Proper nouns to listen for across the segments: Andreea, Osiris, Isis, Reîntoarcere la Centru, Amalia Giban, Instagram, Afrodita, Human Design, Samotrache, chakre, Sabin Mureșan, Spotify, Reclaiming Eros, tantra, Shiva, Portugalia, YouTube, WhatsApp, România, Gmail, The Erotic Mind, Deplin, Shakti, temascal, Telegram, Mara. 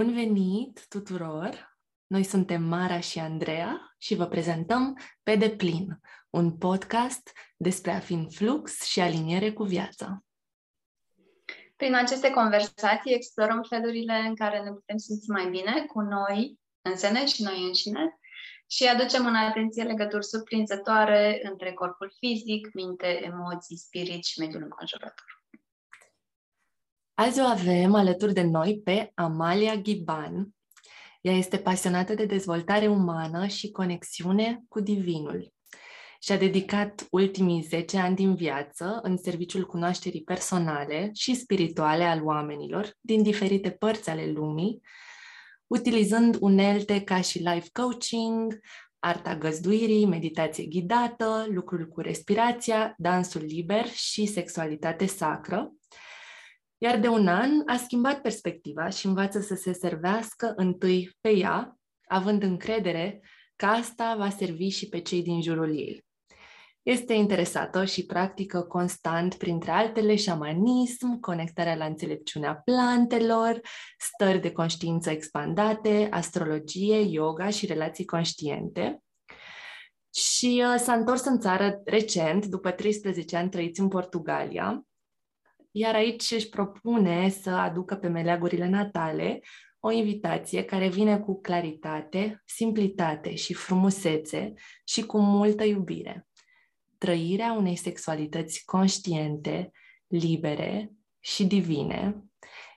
Bun venit tuturor! Noi suntem Mara și Andreea și vă prezentăm Pe Deplin, un podcast despre a fi în flux și aliniere cu viața. Prin aceste conversații explorăm felurile în care ne putem simți mai bine cu noi însene și noi înșine și aducem în atenție legături surprinzătoare între corpul fizic, minte, emoții, spirit și mediul înconjurător. Azi o avem alături de noi pe Amalia Giban. Ea este pasionată de dezvoltare umană și conexiune cu divinul. Și-a dedicat ultimii 10 ani din viață în serviciul cunoașterii personale și spirituale al oamenilor din diferite părți ale lumii, utilizând unelte ca și life coaching, arta găzduirii, meditație ghidată, lucrul cu respirația, dansul liber și sexualitate sacră. Iar de un an a schimbat perspectiva și învață să se servească întâi pe ea, având încredere că asta va servi și pe cei din jurul ei. Este interesată și practică constant, printre altele, șamanism, conectarea la înțelepciunea plantelor, stări de conștiință expandate, astrologie, yoga și relații conștiente. Și s-a întors în țară recent, după 13 ani trăiți în Portugalia, iar aici își propune să aducă pe meleagurile natale o invitație care vine cu claritate, simplitate și frumusețe și cu multă iubire. Trăirea unei sexualități conștiente, libere și divine.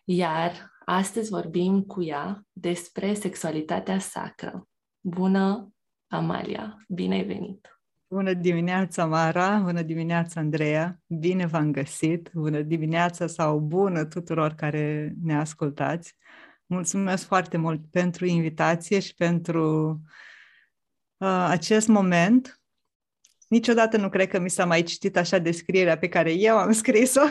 Iar astăzi vorbim cu ea despre sexualitatea sacră. Bună, Amalia! Bine ai venit! Bună dimineața, Mara! Bună dimineața, Andreea! Bine v-am găsit! Bună dimineața sau bună tuturor care ne ascultați! Mulțumesc foarte mult pentru invitație și pentru acest moment. Niciodată nu cred că mi s-a mai citit așa descrierea pe care eu am scris-o.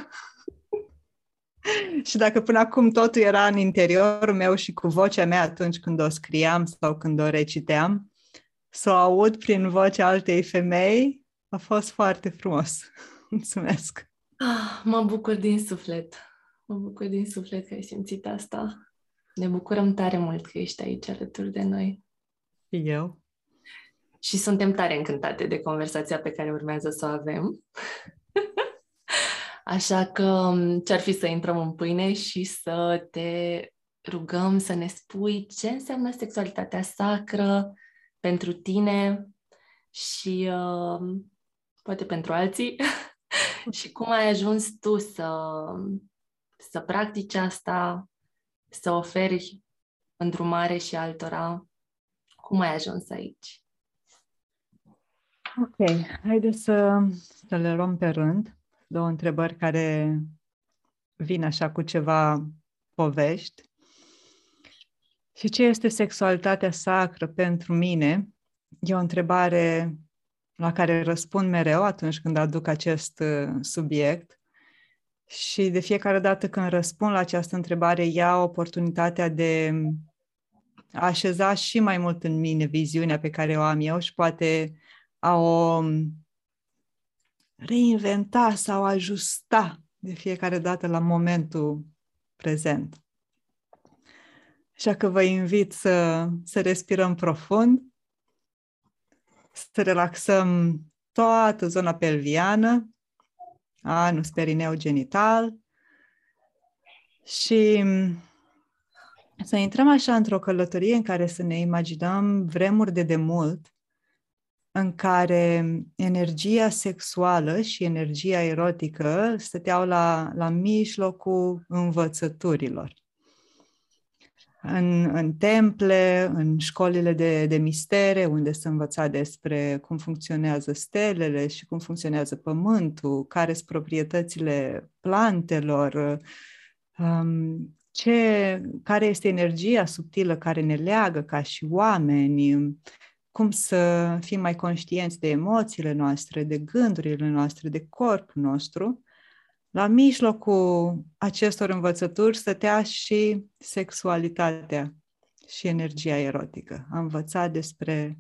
Și dacă până acum totul era în interiorul meu și cu vocea mea atunci când o scriam sau când o reciteam, să o aud prin vocea altei femei, a fost foarte frumos. Mulțumesc! Mă bucur din suflet. Mă bucur din suflet că ai simțit asta. Ne bucurăm tare mult că ești aici alături de noi. Și eu. Și suntem tare încântate de conversația pe care urmează să o avem. Așa că ce-ar fi să intrăm în pâine și să te rugăm să ne spui ce înseamnă sexualitatea sacră pentru tine și poate pentru alții și cum ai ajuns tu să practici asta, să oferi îndrumare și altora. Cum ai ajuns aici? Ok, haideți să le luăm pe rând. Două întrebări care vin așa cu ceva povești. Și ce este sexualitatea sacră pentru mine? E o întrebare la care răspund mereu atunci când aduc acest subiect. Și de fiecare dată când răspund la această întrebare, iau oportunitatea de a așeza și mai mult în mine viziunea pe care o am eu și poate a o reinventa sau ajusta de fiecare dată la momentul prezent. Așa că vă invit să respirăm profund, să relaxăm toată zona pelviană, anus, perineu, genital și să intrăm așa într-o călătorie în care să ne imaginăm vremuri de demult în care energia sexuală și energia erotică stăteau la mijlocul învățăturilor. În temple, în școlile de mistere, unde se învăța despre cum funcționează stelele și cum funcționează pământul, care sunt proprietățile plantelor, care este energia subtilă care ne leagă ca și oameni, cum să fim mai conștienți de emoțiile noastre, de gândurile noastre, de corpul nostru. La mijlocul acestor învățături stătea și sexualitatea și energia erotică. Am învățat despre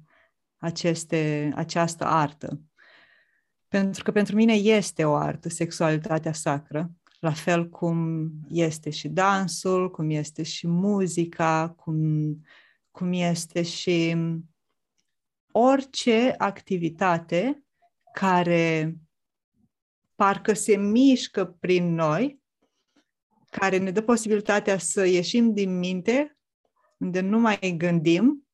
această artă. Pentru că pentru mine este o artă, sexualitatea sacră, la fel cum este și dansul, cum este și muzica, cum este și orice activitate care parcă se mișcă prin noi, care ne dă posibilitatea să ieșim din minte, unde nu mai gândim,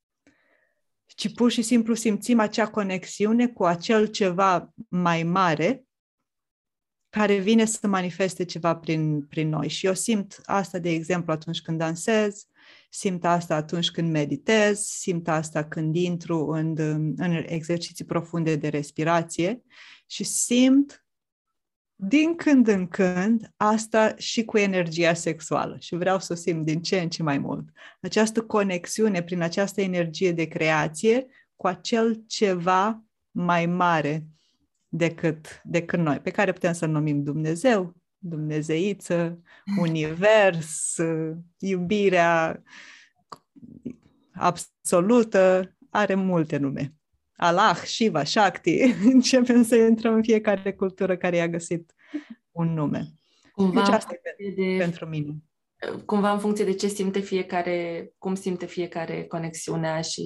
ci pur și simplu simțim acea conexiune cu acel ceva mai mare care vine să manifeste ceva prin noi. Și eu simt asta, de exemplu, atunci când dansez, simt asta atunci când meditez, simt asta când intru în exerciții profunde de respirație și simt din când în când asta și cu energia sexuală. Și vreau să o simt din ce în ce mai mult. Această conexiune prin această energie de creație cu acel ceva mai mare decât noi, pe care putem să-l numim Dumnezeu, Dumnezeiță, Univers, iubirea absolută, are multe nume. Allah, Shiva, Shakti, începem să intrăm în fiecare cultură care i-a găsit un nume. Cumva deci asta e pentru mine. Cumva în funcție de ce simte fiecare, cum simte fiecare conexiunea și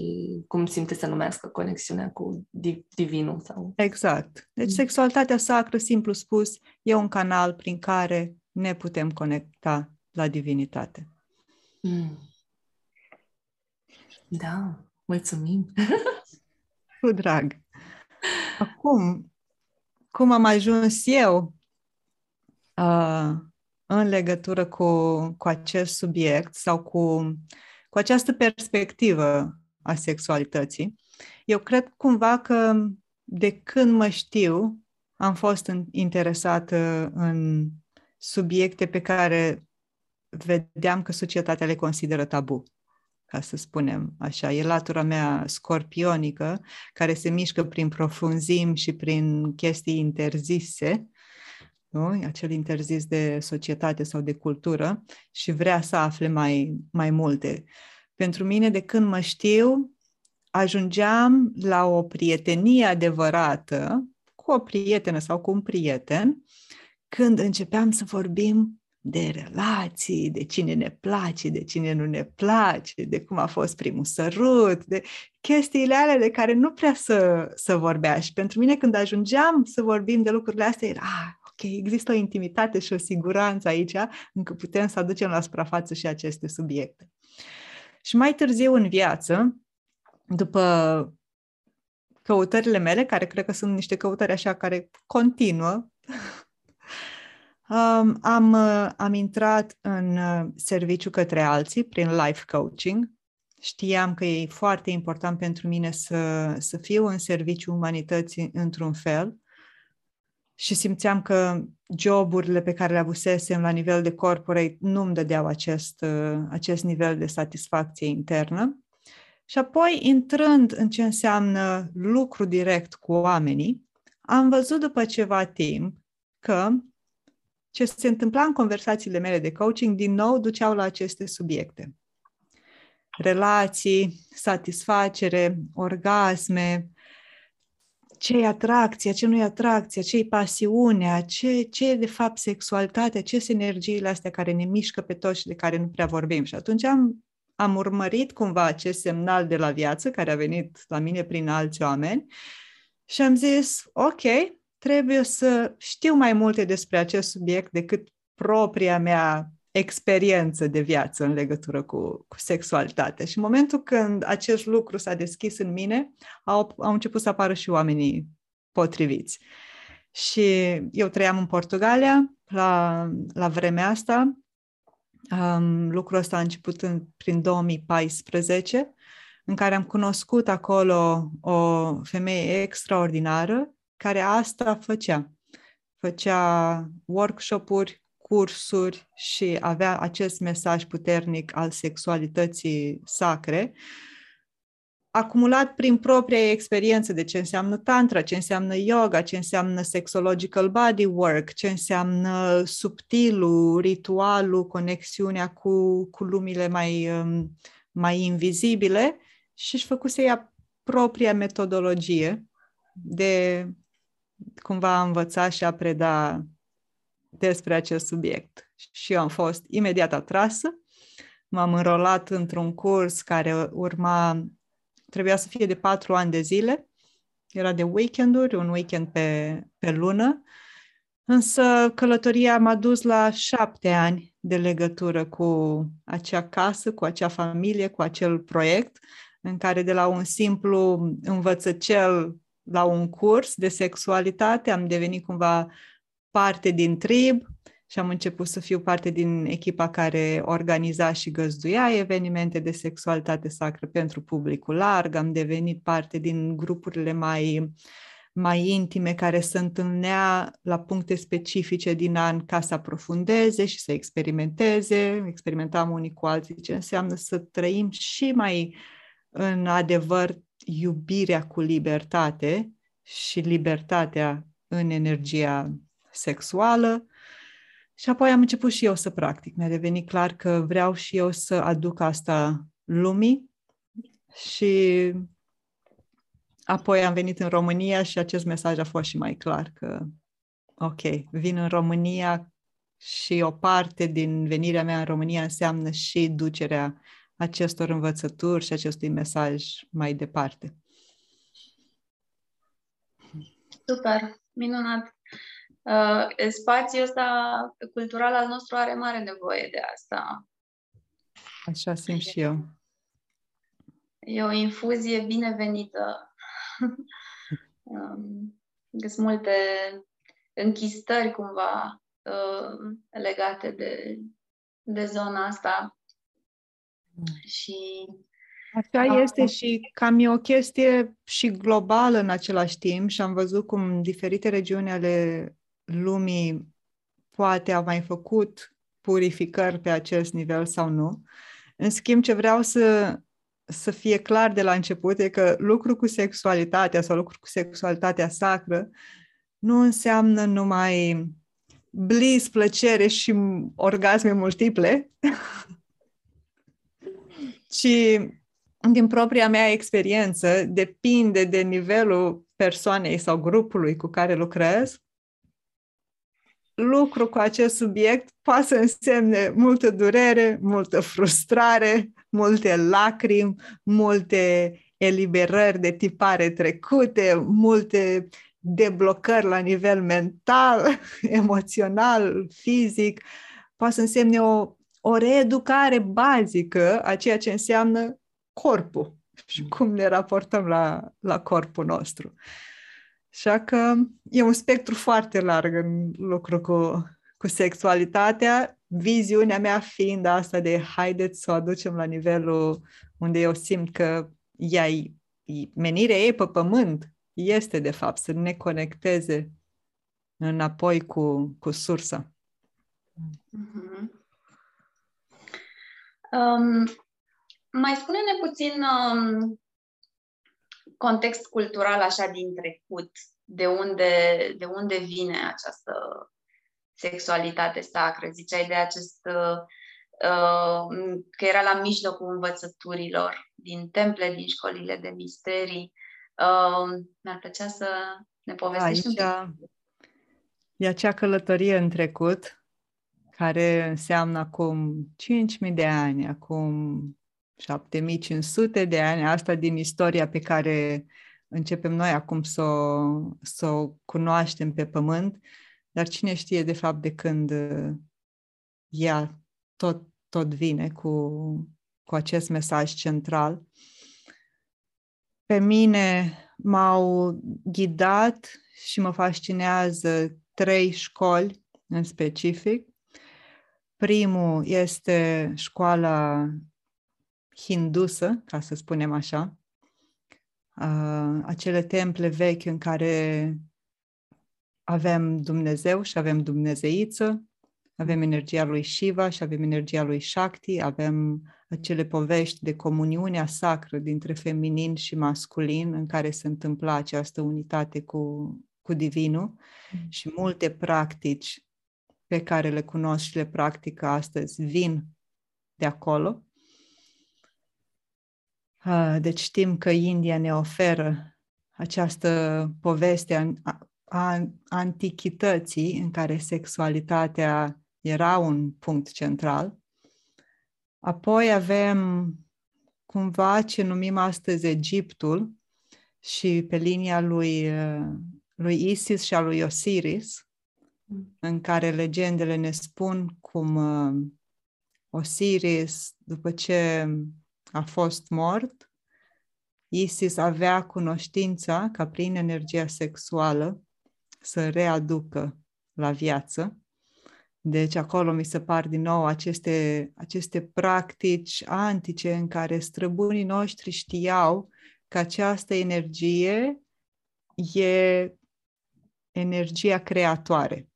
cum simte să numească conexiunea cu divinul. Sau... Exact. Deci sexualitatea sacră, simplu spus, e un canal prin care ne putem conecta la divinitate. Da, mulțumim! Cu drag! Acum, cum am ajuns eu în legătură cu acest subiect sau cu această perspectivă a sexualității? Eu cred cumva că de când mă știu am fost interesată în subiecte pe care vedeam că societatea le consideră tabu, ca să spunem așa. E latura mea scorpionică, care se mișcă prin profunzimi și prin chestii interzise, nu? Acel interzis de societate sau de cultură, și vrea să afle mai multe. Pentru mine, de când mă știu, ajungeam la o prietenie adevărată, cu o prietenă sau cu un prieten, când începeam să vorbim de relații, de cine ne place, de cine nu ne place, de cum a fost primul sărut, de chestiile alea de care nu prea să vorbea. Și pentru mine, când ajungeam să vorbim de lucrurile astea, era, ok, există o intimitate și o siguranță aici, încă putem să aducem la suprafață și aceste subiecte. Și mai târziu în viață, după căutările mele, care cred că sunt niște căutări așa care continuă, am intrat în serviciu către alții prin life coaching. Știam că e foarte important pentru mine să fiu în serviciu umanității într-un fel și simțeam că joburile pe care le avusesem la nivel de corporate nu-mi dădeau acest nivel de satisfacție internă. Și apoi, intrând în ce înseamnă lucru direct cu oamenii, am văzut după ceva timp că ce se întâmpla în conversațiile mele de coaching, din nou, duceau la aceste subiecte. Relații, satisfacere, orgasme, ce e atracția, ce nu e atracția, ce e pasiunea, ce e de fapt sexualitatea, ce sunt energiile astea care ne mișcă pe toți și de care nu prea vorbim. Și atunci am urmărit cumva acest semnal de la viață, care a venit la mine prin alți oameni, și am zis, ok, trebuie să știu mai multe despre acest subiect decât propria mea experiență de viață în legătură cu sexualitatea. Și în momentul când acest lucru s-a deschis în mine, au început să apară și oamenii potriviți. Și eu trăiam în Portugalia la vremea asta. Lucrul ăsta a început prin 2014, în care am cunoscut acolo o femeie extraordinară, care asta făcea. Făcea workshop-uri, cursuri și avea acest mesaj puternic al sexualității sacre, acumulat prin propria experiență de ce înseamnă tantra, ce înseamnă yoga, ce înseamnă sexological body work, ce înseamnă subtilul, ritualul, conexiunea cu lumile mai invizibile, și își făcuse ea propria metodologie de cumva a învăța și a preda despre acest subiect. Și eu am fost imediat atrasă, m-am înrolat într-un curs care urma, trebuia să fie de 4 ani de zile, era de weekenduri, un weekend pe lună, însă călătoria m-a dus la 7 ani de legătură cu acea casă, cu acea familie, cu acel proiect, în care de la un simplu învățăcel la un curs de sexualitate am devenit cumva parte din trib și am început să fiu parte din echipa care organiza și găzduia evenimente de sexualitate sacră pentru publicul larg, am devenit parte din grupurile mai intime care se întâlnea la puncte specifice din an ca să aprofundeze și să experimenteze, experimentam unii cu alții ce înseamnă să trăim și mai în adevăr iubirea cu libertate și libertatea în energia sexuală. Și apoi am început și eu să practic. Mi-a devenit clar că vreau și eu să aduc asta lumii. Și apoi am venit în România și acest mesaj a fost și mai clar că ok, vin în România și o parte din venirea mea în România înseamnă și ducerea acestor învățături și acestui mesaj mai departe. Super, minunat! Spațiul ăsta cultural al nostru are mare nevoie de asta. Așa simt și eu. E o infuzie binevenită. Sunt multe închistări cumva legate de zona asta. Și așa este și cam e o chestie și globală în același timp și am văzut cum diferite regiuni ale lumii poate au mai făcut purificări pe acest nivel sau nu. În schimb, ce vreau să fie clar de la început e că lucru cu sexualitatea sau lucru cu sexualitatea sacră nu înseamnă numai bliss, plăcere și orgasme multiple, ci din propria mea experiență depinde de nivelul persoanei sau grupului cu care lucrez. Lucru cu acest subiect poate să însemne multă durere, multă frustrare, multe lacrimi, multe eliberări de tipare trecute, multe deblocări la nivel mental, emoțional, fizic. Poate să însemne o reeducare bazică a ceea ce înseamnă corpul și cum ne raportăm la corpul nostru. Așa că e un spectru foarte larg în lucru cu sexualitatea, viziunea mea fiind asta de haideți să o aducem la nivelul unde eu simt că menirea ei pe pământ este de fapt să ne conecteze înapoi cu sursa. Mm-hmm. Mai spune-ne puțin context cultural așa din trecut, de unde vine această sexualitate sacră. Ziceai de acest că era la mijlocul învățăturilor din temple, din școlile de misterii. Mi-ar plăcea să ne povestești un pic. E acea călătorie în trecut, care înseamnă acum 5.000 de ani, acum 7.500 de ani, asta din istoria pe care începem noi acum să o cunoaștem pe pământ, dar cine știe de fapt de când ea tot vine cu acest mesaj central. Pe mine m-au ghidat și mă fascinează 3 școli în specific. Primul este școala hindusă, ca să spunem așa, acele temple vechi în care avem Dumnezeu și avem Dumnezeiță, avem energia lui Shiva și avem energia lui Shakti, avem acele povești de comuniunea sacră dintre feminin și masculin în care se întâmpla această unitate cu divinul și multe practici pe care le cunosc și le practică astăzi, vin de acolo. Deci știm că India ne oferă această poveste a antichității, în care sexualitatea era un punct central. Apoi avem cumva ce numim astăzi Egiptul și pe linia lui Isis și a lui Osiris, în care legendele ne spun cum Osiris, după ce a fost mort, Isis avea cunoștința ca prin energia sexuală să readucă la viață. Deci acolo mi se par din nou aceste practici antice în care străbunii noștri știau că această energie e energia creatoare.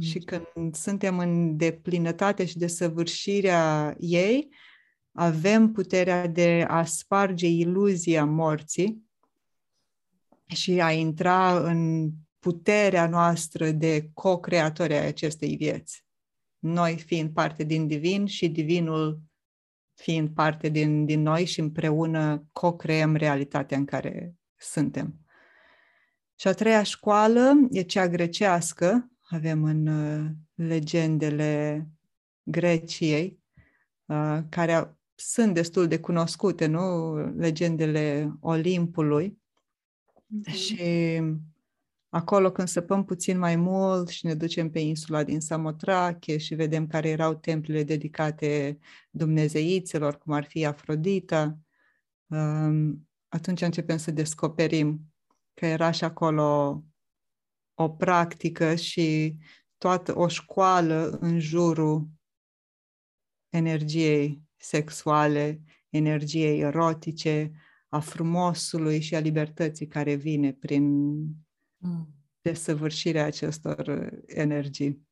Și când suntem în deplinătate și desăvârșirea ei, avem puterea de a sparge iluzia morții și a intra în puterea noastră de co-creatori a acestei vieți. Noi fiind parte din divin și divinul fiind parte din noi și împreună co-creăm realitatea în care suntem. Și a treia școală e cea grecească. Avem în legendele Greciei, care sunt destul de cunoscute, nu? Legendele Olimpului. Și acolo când săpăm puțin mai mult și ne ducem pe insula din Samotrache și vedem care erau templele dedicate dumnezeițelor, cum ar fi Afrodita, atunci începem să descoperim că era și acolo o practică și toată o școală în jurul energiei sexuale, energiei erotice, a frumosului și a libertății care vine prin desăvârșirea acestor energii.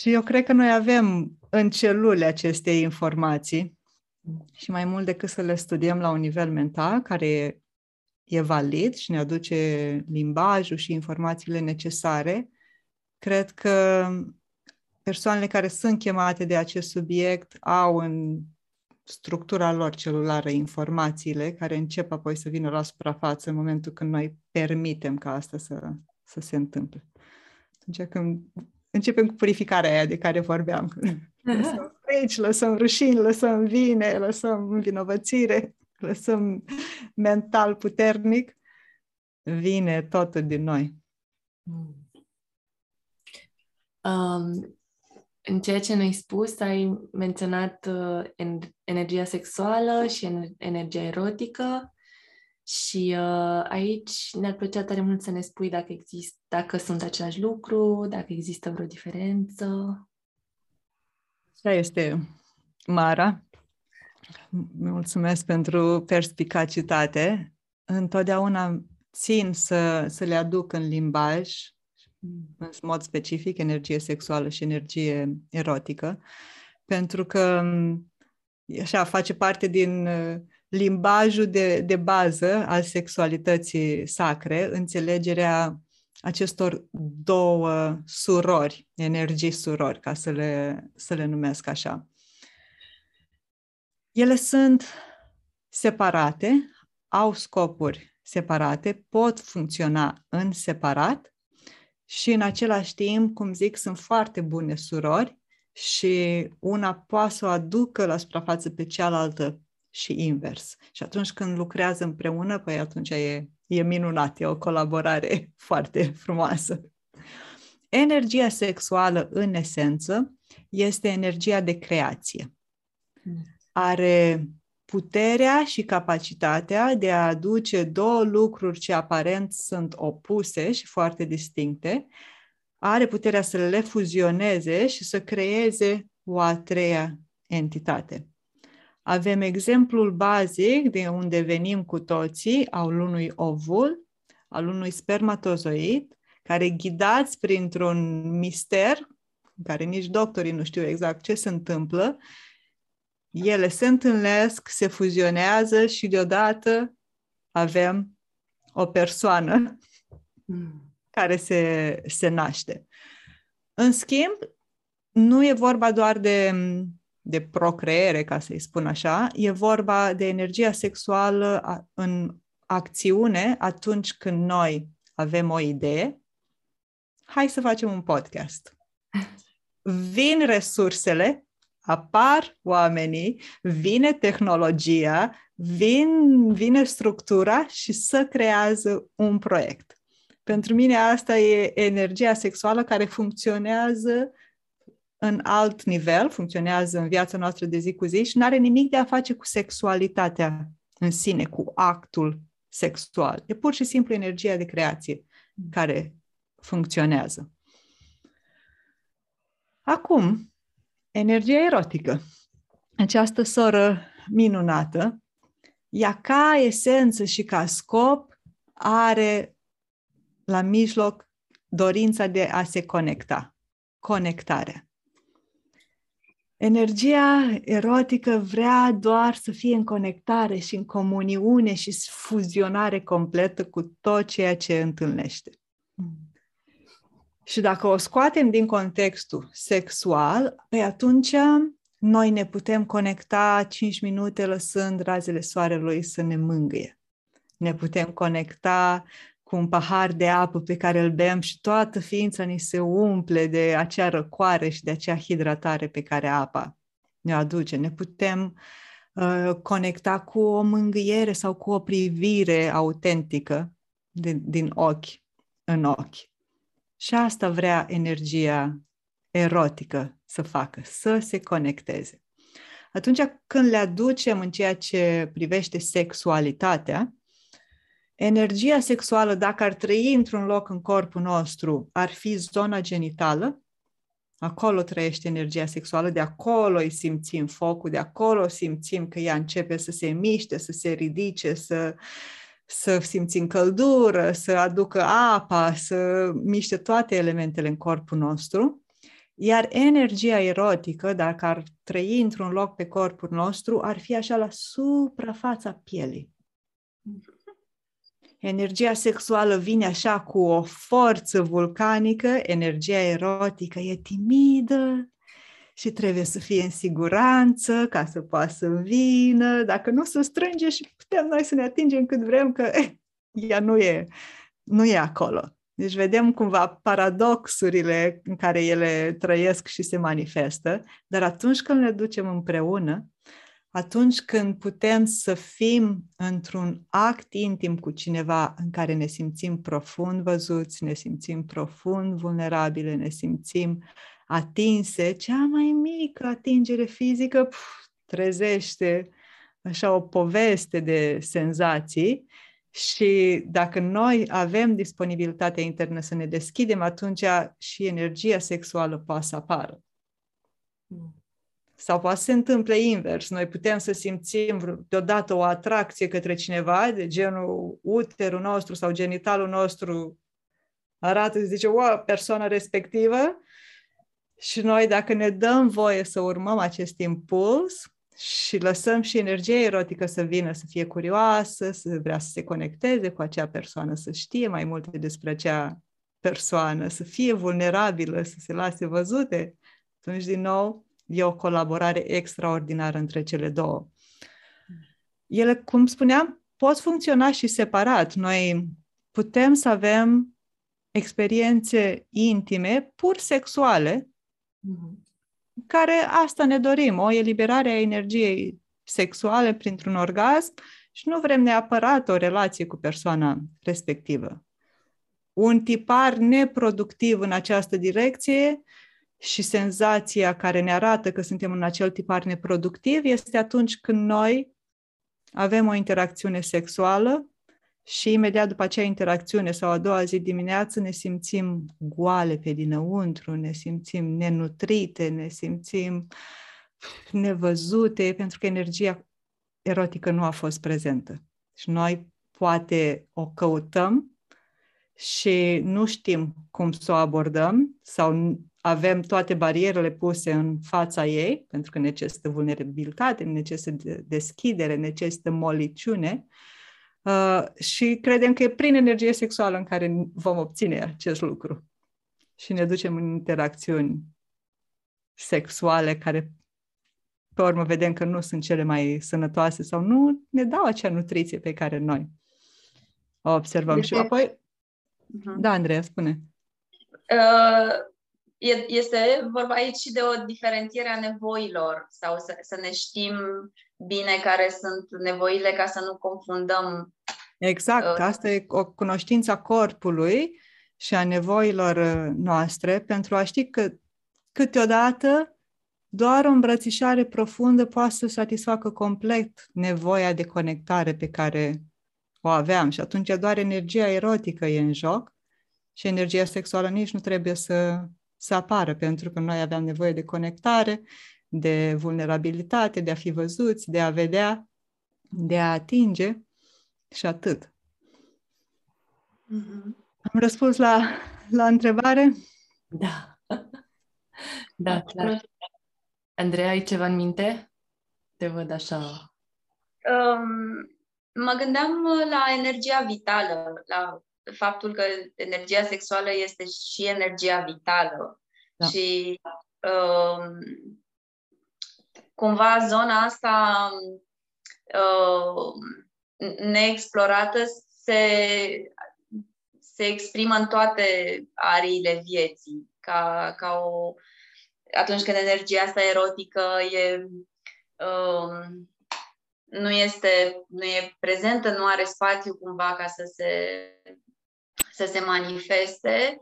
Și eu cred că noi avem în celule aceste informații și mai mult decât să le studiem la un nivel mental, care e valid și ne aduce limbajul și informațiile necesare, cred că persoanele care sunt chemate de acest subiect au în structura lor celulară informațiile care încep apoi să vină la suprafață în momentul când noi permitem ca asta să se întâmple. Atunci când începem cu purificarea aia de care vorbeam. Lăsăm frici, lăsăm rușini, lăsăm vine, lăsăm învinovățire, lăsăm mental puternic, vine totul din noi. În ceea ce ne-ai spus, ai menționat energia sexuală și energia erotică și aici ne-ar plăcea tare mult să ne spui dacă sunt același lucru, dacă există vreo diferență. Asta este Mara. Mulțumesc pentru perspicacitate. Întotdeauna țin să le aduc în limbaj, în mod specific, energie sexuală și energie erotică, pentru că așa face parte din limbajul de bază al sexualității sacre, înțelegerea acestor două surori, energii surori, ca să le numesc așa. Ele sunt separate, au scopuri separate, pot funcționa în separat și în același timp, cum zic, sunt foarte bune surori și una poate să o aducă la suprafață pe cealaltă și invers. Și atunci când lucrează împreună, păi atunci e minunat, e o colaborare foarte frumoasă. Energia sexuală, în esență, este energia de creație. Are puterea și capacitatea de a aduce două lucruri ce aparent sunt opuse și foarte distincte, are puterea să le fuzioneze și să creeze o a treia entitate. Avem exemplul bazic de unde venim cu toții, al unui ovul, al unui spermatozoid, care ghidați printr-un mister, în care nici doctorii nu știu exact ce se întâmplă, ele se întâlnesc, se fuzionează și deodată avem o persoană care se naște. În schimb, nu e vorba doar de procreere, ca să-i spun așa, e vorba de energia sexuală în acțiune atunci când noi avem o idee, hai să facem un podcast. Vin resursele, apar oamenii, vine tehnologia, vine structura și se creează un proiect. Pentru mine asta e energia sexuală care funcționează în alt nivel, funcționează în viața noastră de zi cu zi și nu are nimic de a face cu sexualitatea în sine, cu actul sexual. E pur și simplu energia de creație care funcționează. Acum, energia erotică. Această soră minunată, ea ca esență și ca scop are la mijloc dorința de a se conecta. Conectare. Energia erotică vrea doar să fie în conectare și în comuniune și fuzionare completă cu tot ceea ce întâlnește. Și dacă o scoatem din contextul sexual, păi atunci noi ne putem conecta 5 minute lăsând razele soarelui să ne mângâie. Ne putem conecta cu un pahar de apă pe care îl bem și toată ființa ni se umple de acea răcoare și de acea hidratare pe care apa ne aduce. Ne putem conecta cu o mângâiere sau cu o privire autentică din ochi în ochi. Și asta vrea energia erotică să facă, să se conecteze. Atunci când le aducem în ceea ce privește sexualitatea, energia sexuală, dacă ar trăi într-un loc în corpul nostru, ar fi zona genitală, acolo trăiește energia sexuală, de acolo îi simțim focul, de acolo simțim că ea începe să se miște, să se ridice, să simțim căldură, să aducă apa, să miște toate elementele în corpul nostru. Iar energia erotică, dacă ar trăi într-un loc pe corpul nostru, ar fi așa la suprafața pielii. Energia sexuală vine așa cu o forță vulcanică, energia erotică e timidă și trebuie să fie în siguranță ca să poată să vină. Dacă nu se strânge și putem noi să ne atingem cât vrem, că ea nu e acolo. Deci vedem cumva paradoxurile în care ele trăiesc și se manifestă, dar atunci când le ducem împreună, atunci când putem să fim într-un act intim cu cineva în care ne simțim profund văzuți, ne simțim profund vulnerabile, ne simțim atinse, cea mai mică atingere fizică trezește așa o poveste de senzații și dacă noi avem disponibilitatea internă să ne deschidem, atunci și energia sexuală poate să apară. Sau poate să se întâmple invers. Noi putem să simțim deodată o atracție către cineva, de genul uterul nostru sau genitalul nostru arată, zice, wow, persoana respectivă. Și noi, dacă ne dăm voie să urmăm acest impuls și lăsăm și energia erotică să vină, să fie curioasă, să vrea să se conecteze cu acea persoană, să știe mai multe despre acea persoană, să fie vulnerabilă, să se lase văzute, atunci, din nou, e o colaborare extraordinară între cele două. Ele, cum spuneam, pot funcționa și separat. Noi putem să avem experiențe intime, pur sexuale, care asta ne dorim, o eliberare a energiei sexuale printr-un orgasm și nu vrem neapărat o relație cu persoana respectivă. Un tipar neproductiv în această direcție și senzația care ne arată că suntem în acel tipar neproductiv este atunci când noi avem o interacțiune sexuală și imediat după acea interacțiune sau a doua zi dimineață ne simțim goale pe dinăuntru, ne simțim nenutrite, ne simțim nevăzute, pentru că energia erotică nu a fost prezentă. Și noi poate o căutăm și nu știm cum să o abordăm sau avem toate barierele puse în fața ei, pentru că necesită vulnerabilitate, necesită deschidere, necesită moliciune și credem că e prin energie sexuală în care vom obține acest lucru. Și ne ducem în interacțiuni sexuale care, pe urmă, vedem că nu sunt cele mai sănătoase sau nu ne dau acea nutriție pe care noi observăm. De și pe... apoi... Da, Andreea, spune. Este vorba aici și de o diferențiere a nevoilor sau să ne știm bine care sunt nevoile ca să nu confundăm. Exact, asta e o cunoștință a corpului și a nevoilor noastre pentru a ști că câteodată doar o îmbrățișare profundă poate să satisfacă complet nevoia de conectare pe care o aveam și atunci doar energia erotică e în joc și energia sexuală nici nu trebuie să apară, pentru că noi aveam nevoie de conectare, de vulnerabilitate, de a fi văzuți, de a vedea, de a atinge și atât. Am răspuns la întrebare? Da. Da, clar. Andreea, ai ceva în minte? Te văd așa. Mă gândeam la energia vitală, la faptul că energia sexuală este și energia vitală. Da. Și cumva zona asta neexplorată se exprimă în toate ariile vieții. Ca o... Atunci când energia asta erotică e... Nu e prezentă, nu are spațiu cumva ca să se manifeste,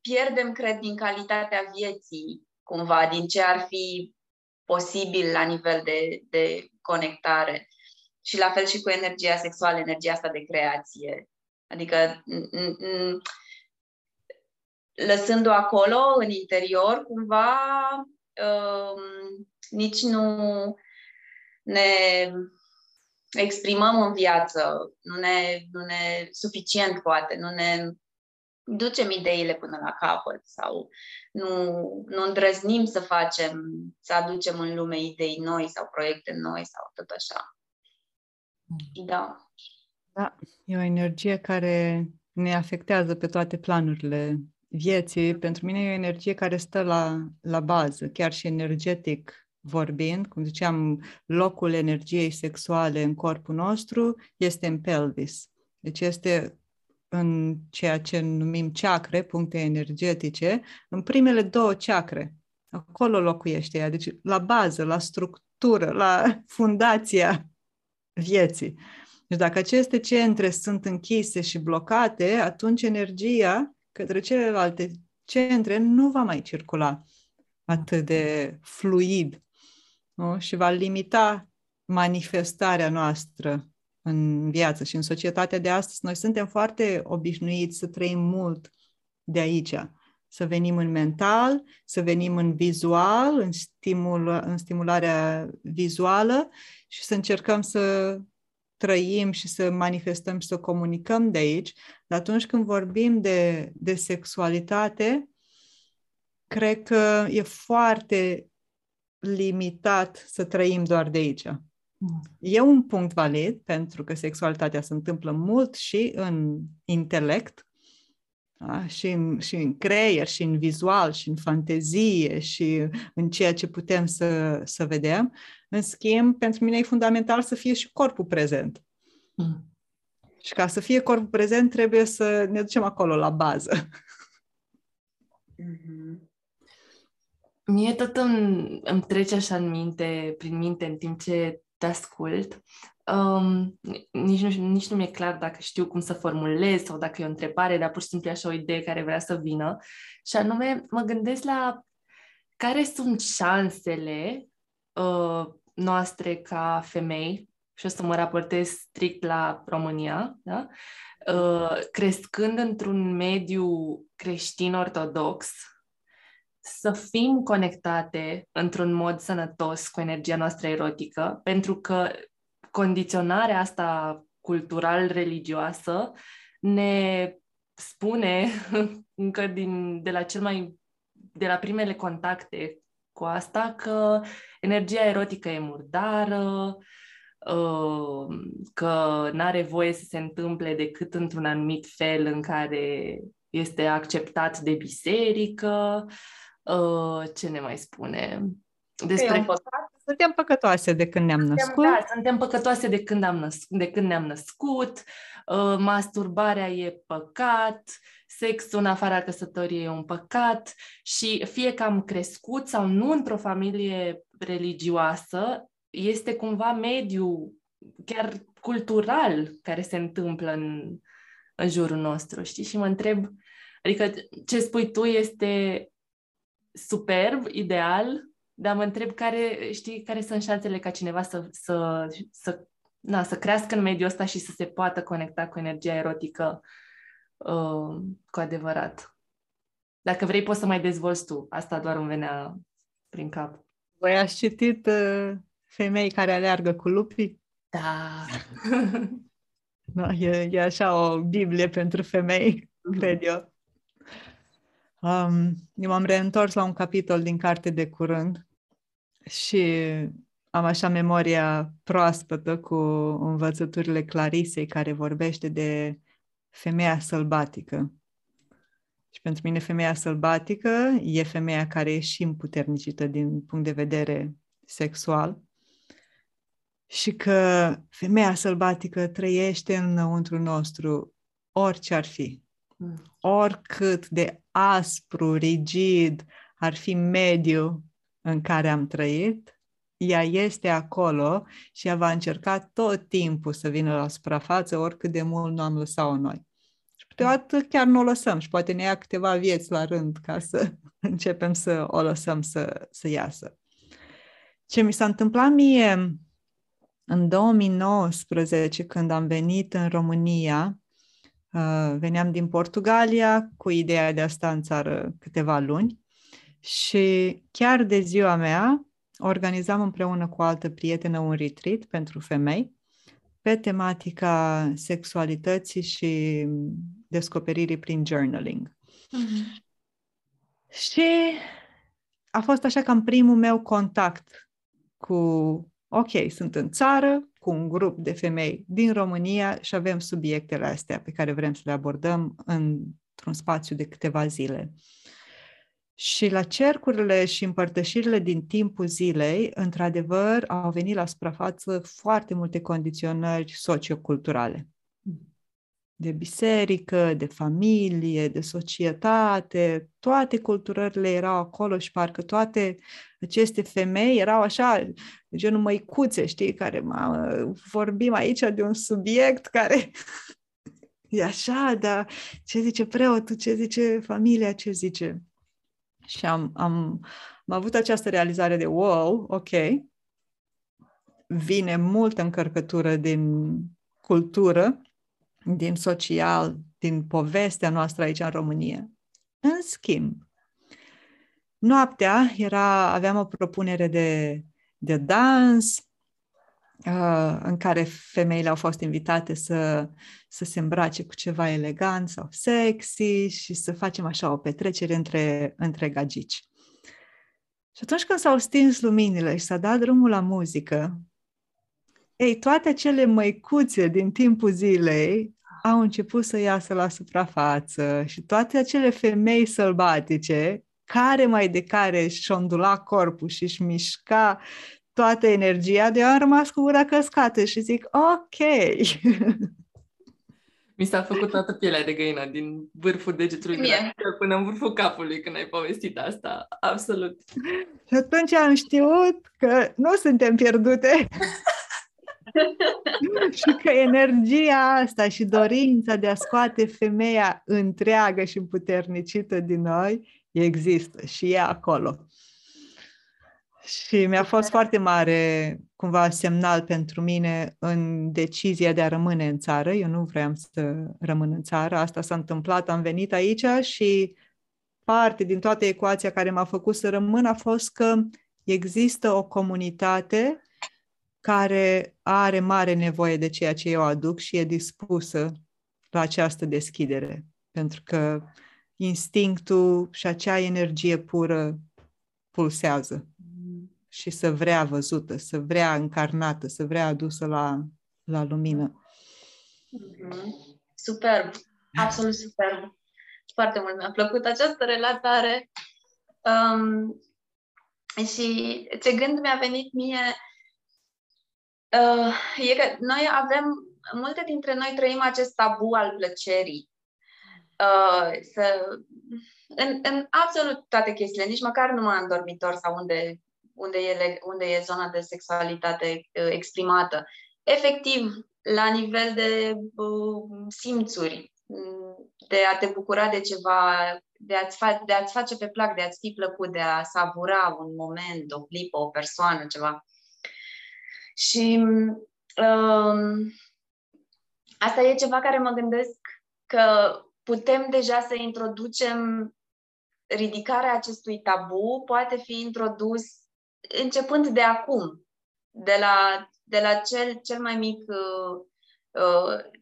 pierdem, cred, din calitatea vieții, cumva, din ce ar fi posibil la nivel de conectare. Și la fel și cu energia sexuală, energia asta de creație. Adică, lăsându-o acolo, în interior, cumva, nici nu... ne exprimăm în viață, nu ne suficient poate, nu ne ducem ideile până la capăt sau nu îndrăznim să aducem în lume idei noi sau proiecte noi sau tot așa. Da. Da, e o energie care ne afectează pe toate planurile vieții. Pentru mine e o energie care stă la bază, chiar și energetic vorbind, cum ziceam, locul energiei sexuale în corpul nostru este în pelvis. Deci este în ceea ce numim chakre, puncte energetice, în primele două chakre. Acolo locuiește ea, deci la bază, la structură, la fundația vieții. Deci dacă aceste centre sunt închise și blocate, atunci energia către celelalte centre nu va mai circula atât de fluid. Nu? Și va limita manifestarea noastră în viață. Și în societatea de astăzi noi suntem foarte obișnuiți să trăim mult de aici. Să venim în mental, să venim în vizual, în stimularea vizuală și să încercăm să trăim și să manifestăm și să comunicăm de aici. Dar atunci când vorbim de sexualitate, cred că e foarte limitat să trăim doar de aici. E un punct valid, pentru că sexualitatea se întâmplă mult și în intelect, da? și în creier, și în vizual, și în fantezie, și în ceea ce putem să vedem. În schimb, pentru mine e fundamental să fie și corpul prezent. Și ca să fie corpul prezent, trebuie să ne ducem acolo, la bază. Mie tot îmi trece așa prin minte în timp ce te ascult. Nici nu mi-e clar dacă știu cum să formulez sau dacă e o întrebare, dar pur și simplu e așa o idee care vrea să vină. Și anume, mă gândesc la care sunt șansele noastre ca femei, și o să mă raportez strict la România, da? Crescând într-un mediu creștin-ortodox, să fim conectate într-un mod sănătos cu energia noastră erotică, pentru că condiționarea asta cultural-religioasă ne spune încă de la primele contacte cu asta că energia erotică e murdară, că n-are voie să se întâmple decât într-un anumit fel în care este acceptat de biserică. Ce ne mai spune? Despre... E un păcat Suntem păcătoase de când ne-am născut. Da, suntem păcătoase de când ne-am născut. Masturbarea e păcat, sexul în afara căsătoriei e un păcat și fie că am crescut sau nu într-o familie religioasă, este cumva mediul chiar cultural care se întâmplă în jurul nostru, știi? Și mă întreb, adică ce spui tu este superb, ideal, dar mă întreb care sunt șansele ca cineva să crească în mediul ăsta și să se poată conecta cu energia erotică cu adevărat. Dacă vrei, poți să mai dezvolți tu. Asta doar îmi venea prin cap. Voi ați citit Femei care aleargă cu lupii? Da! No, e așa o Biblie pentru femei, cred eu. Eu m-am reîntors la un capitol din carte de curând și am așa memoria proaspătă cu învățăturile Clarisei care vorbește de femeia sălbatică. Și pentru mine femeia sălbatică e femeia care e și împuternicită din punct de vedere sexual și că femeia sălbatică trăiește înăuntru nostru orice ar fi. Oricât de aspru, rigid ar fi mediul în care am trăit, ea este acolo și ea va încerca tot timpul să vină la suprafață, oricât de mult nu am lăsat-o noi. Și câteodată chiar nu o lăsăm și poate ne ia câteva vieți la rând ca să începem să o lăsăm să iasă. Ce mi s-a întâmplat mie în 2019, când am venit în România, veneam din Portugalia cu ideea de a sta în țară câteva luni și chiar de ziua mea organizam împreună cu o altă prietenă un retreat pentru femei pe tematica sexualității și descoperirii prin journaling. Mm-hmm. Și a fost așa cam primul meu contact cu, ok, sunt în țară, cu un grup de femei din România și avem subiectele astea pe care vrem să le abordăm într-un spațiu de câteva zile. Și la cercurile și împărtășirile din timpul zilei, într-adevăr, au venit la suprafață foarte multe condiționări socioculturale. De biserică, de familie, de societate, toate culturările erau acolo și parcă toate aceste femei erau așa, genul măicuțe, știi, care vorbim aici de un subiect care e așa, dar ce zice preotul, ce zice familia, ce zice? Și am avut această realizare de wow, ok, vine multă încărcătură din cultură, din social, din povestea noastră aici în România. În schimb, noaptea aveam o propunere de dans în care femeile au fost invitate să se îmbrace cu ceva elegant sau sexy și să facem așa o petrecere între gagici. Și atunci când s-au stins luminile și s-a dat drumul la muzică, ei, toate acele măicuțe din timpul zilei au început să iasă la suprafață și toate acele femei sălbatice, care mai de care își ondula corpul și își mișca toată energia, de eu am rămas cu gura căscată și zic, ok. Mi s-a făcut toată pielea de găină din vârful degetului până în vârful capului când ai povestit asta. Absolut. Și atunci am știut că nu suntem pierdute. Și că energia asta și dorința de a scoate femeia întreagă și împuternicită din noi există și e acolo. Și mi-a fost foarte mare cumva semnal pentru mine în decizia de a rămâne în țară. Eu nu vreau să rămân în țară. Asta s-a întâmplat, am venit aici și parte din toată ecuația care m-a făcut să rămân a fost că există o comunitate care are mare nevoie de ceea ce eu aduc și e dispusă la această deschidere. Pentru că instinctul și acea energie pură pulsează și să vrea văzută, să vrea încarnată, să vrea adusă la lumină. Superb! Absolut superb! Foarte mult mi-a plăcut această relatare. Și ce gând mi-a venit mie e că noi avem, multe dintre noi trăim acest tabu al plăcerii. În absolut toate chestiile, nici măcar numai în dormitor sau unde e zona de sexualitate exprimată. Efectiv, la nivel de simțuri, de a te bucura de ceva, de a-ți face pe plac, de a-ți fi plăcut, de a savura un moment, o clipă, o persoană, ceva. Și asta e ceva care mă gândesc că putem deja să introducem. Ridicarea acestui tabu poate fi introdus începând de acum, de la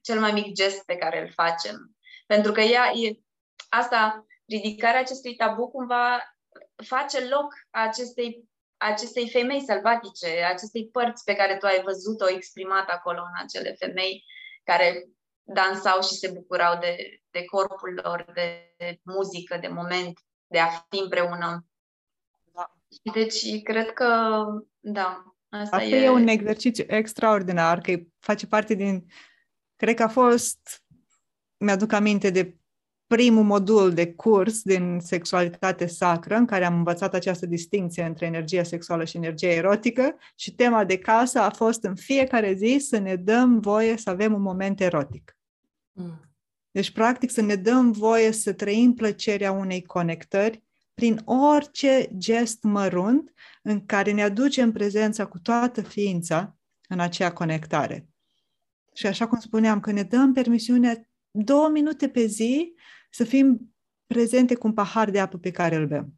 cel mai mic gest pe care îl facem. Pentru că ridicarea acestui tabu cumva face loc acestei femei sălbatice, acestei părți pe care tu ai văzut-o exprimată acolo în acele femei care dansau și se bucurau de corpul lor, de muzică, de moment, de a fi împreună. Da. Deci, cred că, da, asta e un exercițiu extraordinar, că face parte din, cred că a fost, mi-aduc aminte de primul modul de curs din sexualitate sacră, în care am învățat această distinție între energia sexuală și energia erotică, și tema de casă a fost în fiecare zi să ne dăm voie să avem un moment erotic. Deci, practic, să ne dăm voie să trăim plăcerea unei conectări prin orice gest mărunt în care ne aducem prezența cu toată ființa în acea conectare. Și așa cum spuneam, că ne dăm permisiunea 2 minute pe zi să fim prezente cu un pahar de apă pe care îl bem.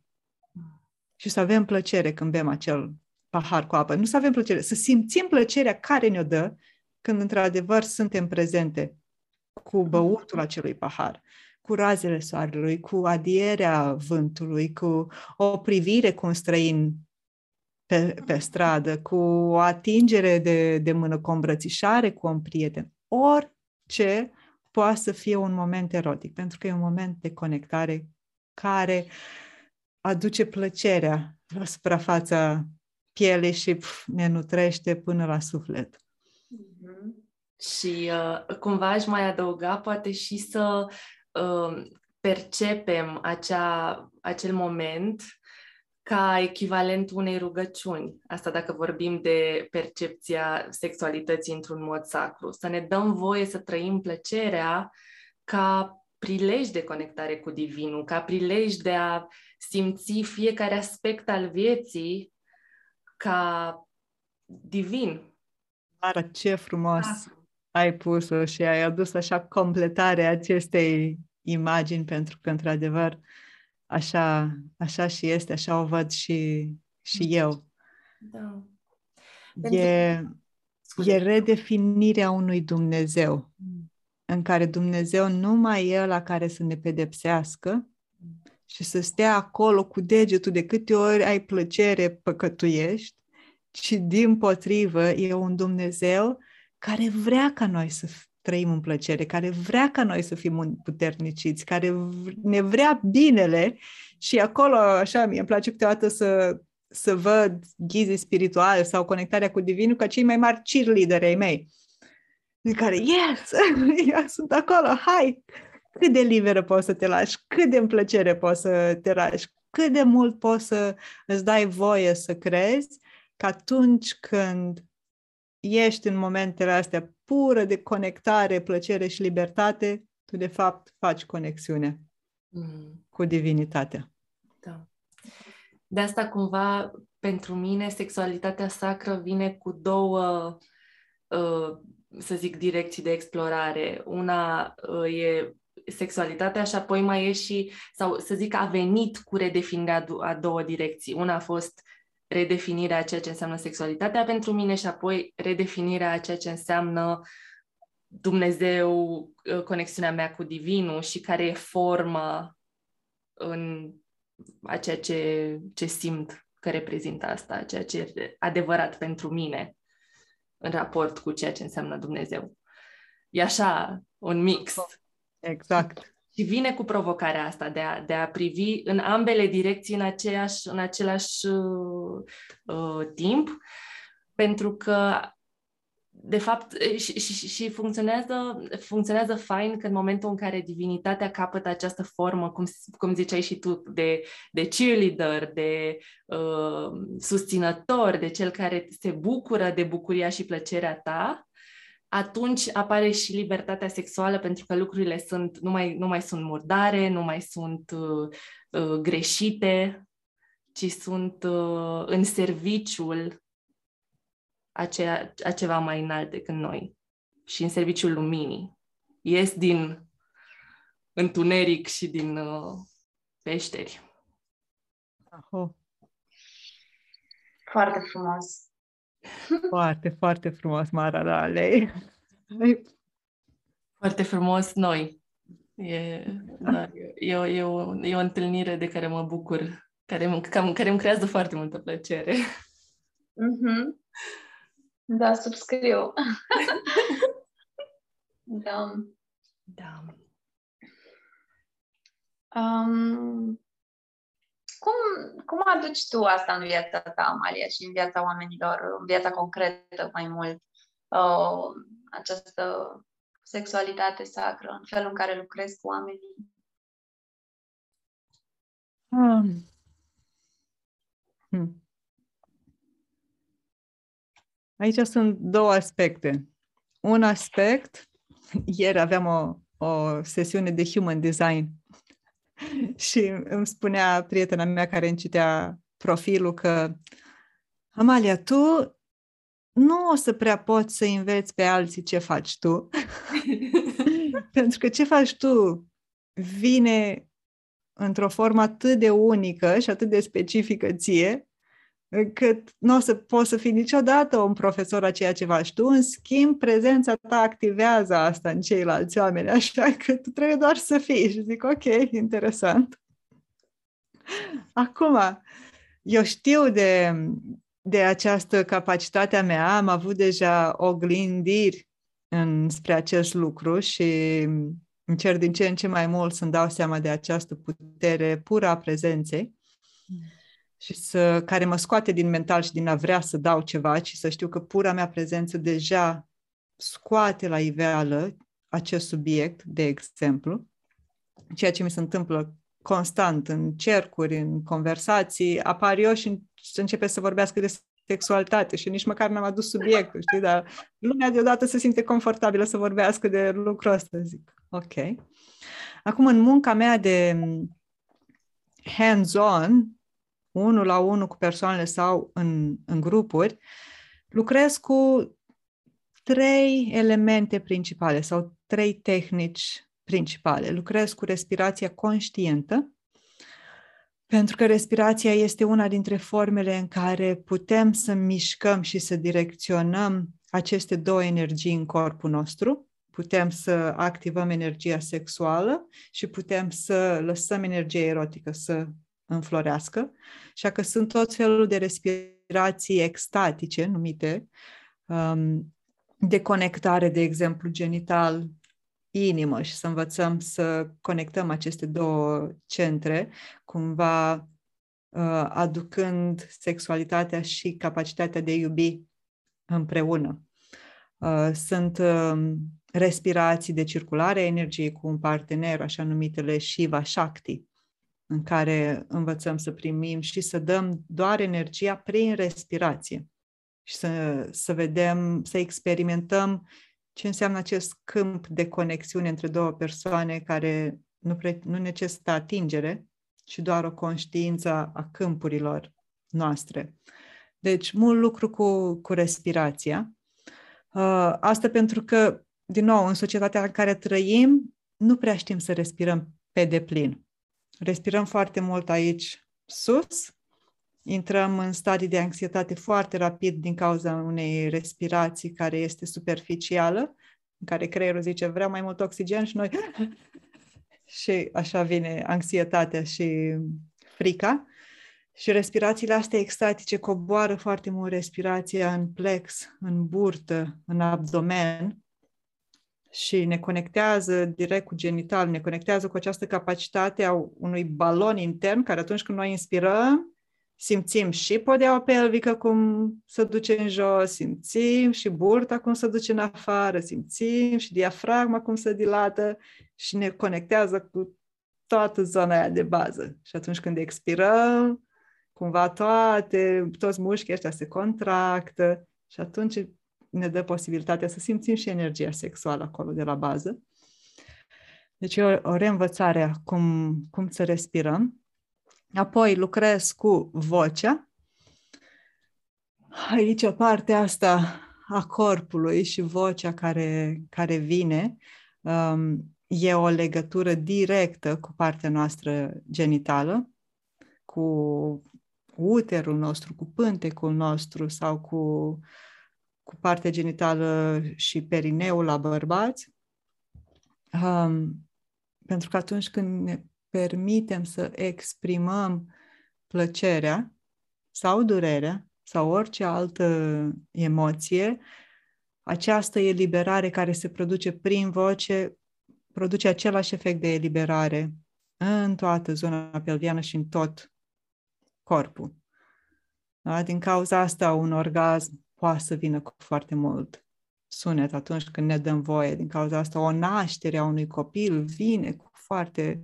Și să avem plăcere când bem acel pahar cu apă. Nu să avem plăcere, să simțim plăcerea care ne-o dă când într-adevăr suntem prezente cu băutul acelui pahar, cu razele soarelui, cu adierea vântului, cu o privire cu un străin pe stradă, cu o atingere de mână, cu o îmbrățișare, cu un prieten. Orice poate să fie un moment erotic, pentru că e un moment de conectare care aduce plăcerea la suprafața pielei și ne nutrește până la suflet. Și cumva aș mai adăuga poate și să percepem acel moment ca echivalent unei rugăciuni. Asta dacă vorbim de percepția sexualității într-un mod sacru. Să ne dăm voie să trăim plăcerea ca prilej de conectare cu Divinul, ca prilej de a simți fiecare aspect al vieții ca divin. Mara, ce frumos ai pus-o și ai adus așa completarea acestei imagini, pentru că, într-adevăr, așa și este, așa o văd și eu. Da. E redefinirea unui Dumnezeu, în care Dumnezeu nu mai e ăla care să ne pedepsească și să stea acolo cu degetul de câte ori ai plăcere păcătuiești, ci dimpotrivă e un Dumnezeu care vrea ca noi să trăim în plăcere, care vrea ca noi să fim puterniciți, care ne vrea binele. Și acolo, așa, mie îmi place câteodată să văd ghizii spirituali sau conectarea cu Divinul ca cei mai mari cheerleaderi ai mei, de care, yes, eu sunt acolo, hai, cât de liberă poți să te lași, cât de în plăcere poți să te lași, cât de mult poți să îți dai voie să crezi, că atunci când ești în momentele astea pură de conectare, plăcere și libertate, tu de fapt faci conexiune cu divinitatea. Da. De asta cumva pentru mine sexualitatea sacră vine cu 2, să zic, direcții de explorare. Una e sexualitatea și apoi mai e și, sau să zic, a venit cu redefinirea a 2 direcții. Una a fost redefinirea a ceea ce înseamnă sexualitatea pentru mine și apoi redefinirea a ceea ce înseamnă Dumnezeu, conexiunea mea cu Divinul și care e forma în a ceea ce simt că reprezintă asta, ceea ce e adevărat pentru mine în raport cu ceea ce înseamnă Dumnezeu. E așa, un mix. Exact. Și vine cu provocarea asta de a privi în ambele direcții în același timp, pentru că, de fapt, și funcționează fain că în momentul în care divinitatea capătă această formă, cum ziceai și tu, de cheerleader, de susținător, de cel care se bucură de bucuria și plăcerea ta, atunci apare și libertatea sexuală, pentru că lucrurile nu mai sunt murdare, nu mai sunt greșite, ci sunt în serviciul a ceva mai înalt decât noi și în serviciul luminii. Ies din întuneric și din peșteri. Aho. Foarte frumos. Foarte, foarte frumos, Mara, da, lei. Foarte frumos noi. E o întâlnire de care mă bucur, care îmi creează foarte multă plăcere. Mm-hmm. Da, subscriu. Da. Cum aduci tu asta în viața ta, Amalia, și în viața oamenilor, în viața concretă mai mult, această sexualitate sacră, în felul în care lucrezi cu oamenii? Aici sunt două aspecte. Un aspect, ieri aveam o sesiune de human design și îmi spunea prietena mea care îmi citea profilul că Amalia, tu nu o să prea poți să înveți pe alții ce faci tu. Pentru că ce faci tu vine într-o formă atât de unică și atât de specifică ție, că nu o să poți să fii niciodată un profesor a ceea ce faci tu. În schimb, prezența ta activează asta în ceilalți oameni, așa că tu trebuie doar să fii. Și zic, ok, interesant. Acum, eu știu de această capacitate a mea, am avut deja oglindiri spre acest lucru și îmi cer din ce în ce mai mult să-mi dau seama de această putere pură a prezenței, și care mă scoate din mental și din a vrea să dau ceva, ci să știu că pura mea prezență deja scoate la iveală acest subiect, de exemplu, ceea ce mi se întâmplă constant în cercuri, în conversații, apar eu și începe să vorbească de sexualitate și nici măcar n-am adus subiectul, știi, dar lumea deodată se simte confortabilă să vorbească de lucrul ăsta, zic. Ok. Acum, în munca mea de hands-on, 1 la 1 cu persoanele sau în grupuri, lucrez cu 3 elemente principale sau 3 tehnici principale. Lucrez cu respirația conștientă, pentru că respirația este una dintre formele în care putem să mișcăm și să direcționăm aceste 2 energii în corpul nostru. Putem să activăm energia sexuală și putem să lăsăm energia erotică să înflorească, așa că sunt tot felul de respirații extatice, numite, de conectare, de exemplu, genital, inimă, și să învățăm să conectăm aceste 2 centre, cumva aducând sexualitatea și capacitatea de a iubi împreună. Sunt respirații de circulare a energiei cu un partener, așa numitele Shiva, Shakti, în care învățăm să primim și să dăm doar energia prin respirație și să vedem, să experimentăm ce înseamnă acest câmp de conexiune între 2 persoane care nu necesită atingere, ci doar o conștiință a câmpurilor noastre. Deci, mult lucru cu respirația. Asta pentru că, din nou, în societatea în care trăim, nu prea știm să respirăm pe deplin. Respirăm foarte mult aici sus, intrăm în stadii de anxietate foarte rapid din cauza unei respirații care este superficială, în care creierul zice, vreau mai mult oxigen și noi... și așa vine anxietatea și frica. Și respirațiile astea extatice coboară foarte mult respirația în plex, în burtă, în abdomen, și ne conectează direct cu genital, ne conectează cu această capacitate a unui balon intern care atunci când noi inspirăm, simțim și podeaua pelvică cum se duce în jos, simțim și burta cum se duce în afară, simțim și diafragma cum se dilată și ne conectează cu toată zona aia de bază. Și atunci când expirăm, cumva toți mușchii ăștia se contractă și atunci ne dă posibilitatea să simțim și energia sexuală acolo de la bază. Deci e o reînvățare cum să respirăm. Apoi lucrez cu vocea. Aici partea asta a corpului și vocea care vine e o legătură directă cu partea noastră genitală, cu uterul nostru, cu pântecul nostru sau cu partea genitală și perineul la bărbați. Pentru că atunci când ne permitem să exprimăm plăcerea sau durerea sau orice altă emoție, această eliberare care se produce prin voce produce același efect de eliberare în toată zona pelviană și în tot corpul. Da? Din cauza asta, un orgasm poate să vină cu foarte mult sunet atunci când ne dăm voie. Din cauza asta, o naștere a unui copil vine cu foarte,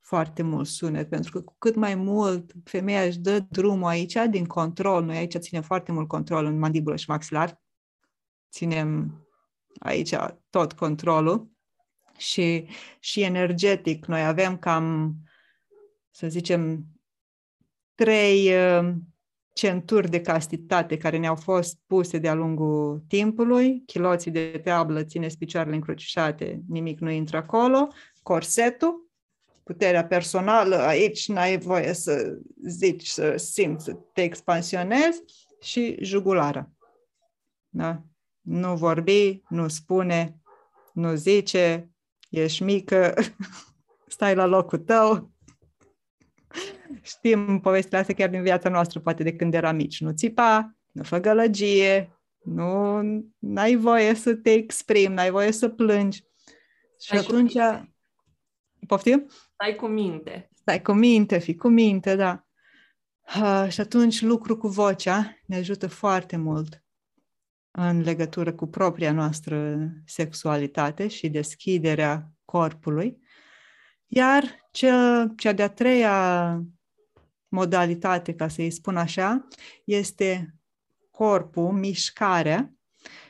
foarte mult sunet, pentru că cu cât mai mult femeia își dă drumul aici din control, noi aici ținem foarte mult control în mandibulă și maxilar, ținem aici tot controlul și energetic. Noi avem cam, să zicem, 3 centuri de castitate care ne-au fost puse de-a lungul timpului. Chiloții de tablă, țineți picioarele încrucișate, nimic nu intră acolo. Corsetul, puterea personală, aici n-ai voie să zici, să simți, să te expansionezi. Și jugulara. Da? Nu vorbi, nu spune, nu zice, ești mică, stai la locul tău. Știm povestile astea chiar din viața noastră, poate de când eram mici. Nu țipa, nu fă gălăgie, n-ai voie să te exprimi, n-ai voie să plângi. Și atunci... Poftim? Stai cu minte. Stai cu minte, fii cu minte, da. Și atunci lucru cu vocea ne ajută foarte mult în legătură cu propria noastră sexualitate și deschiderea corpului. Iar cea de-a treia modalitate, ca să-i spun așa, este corpul, mișcarea.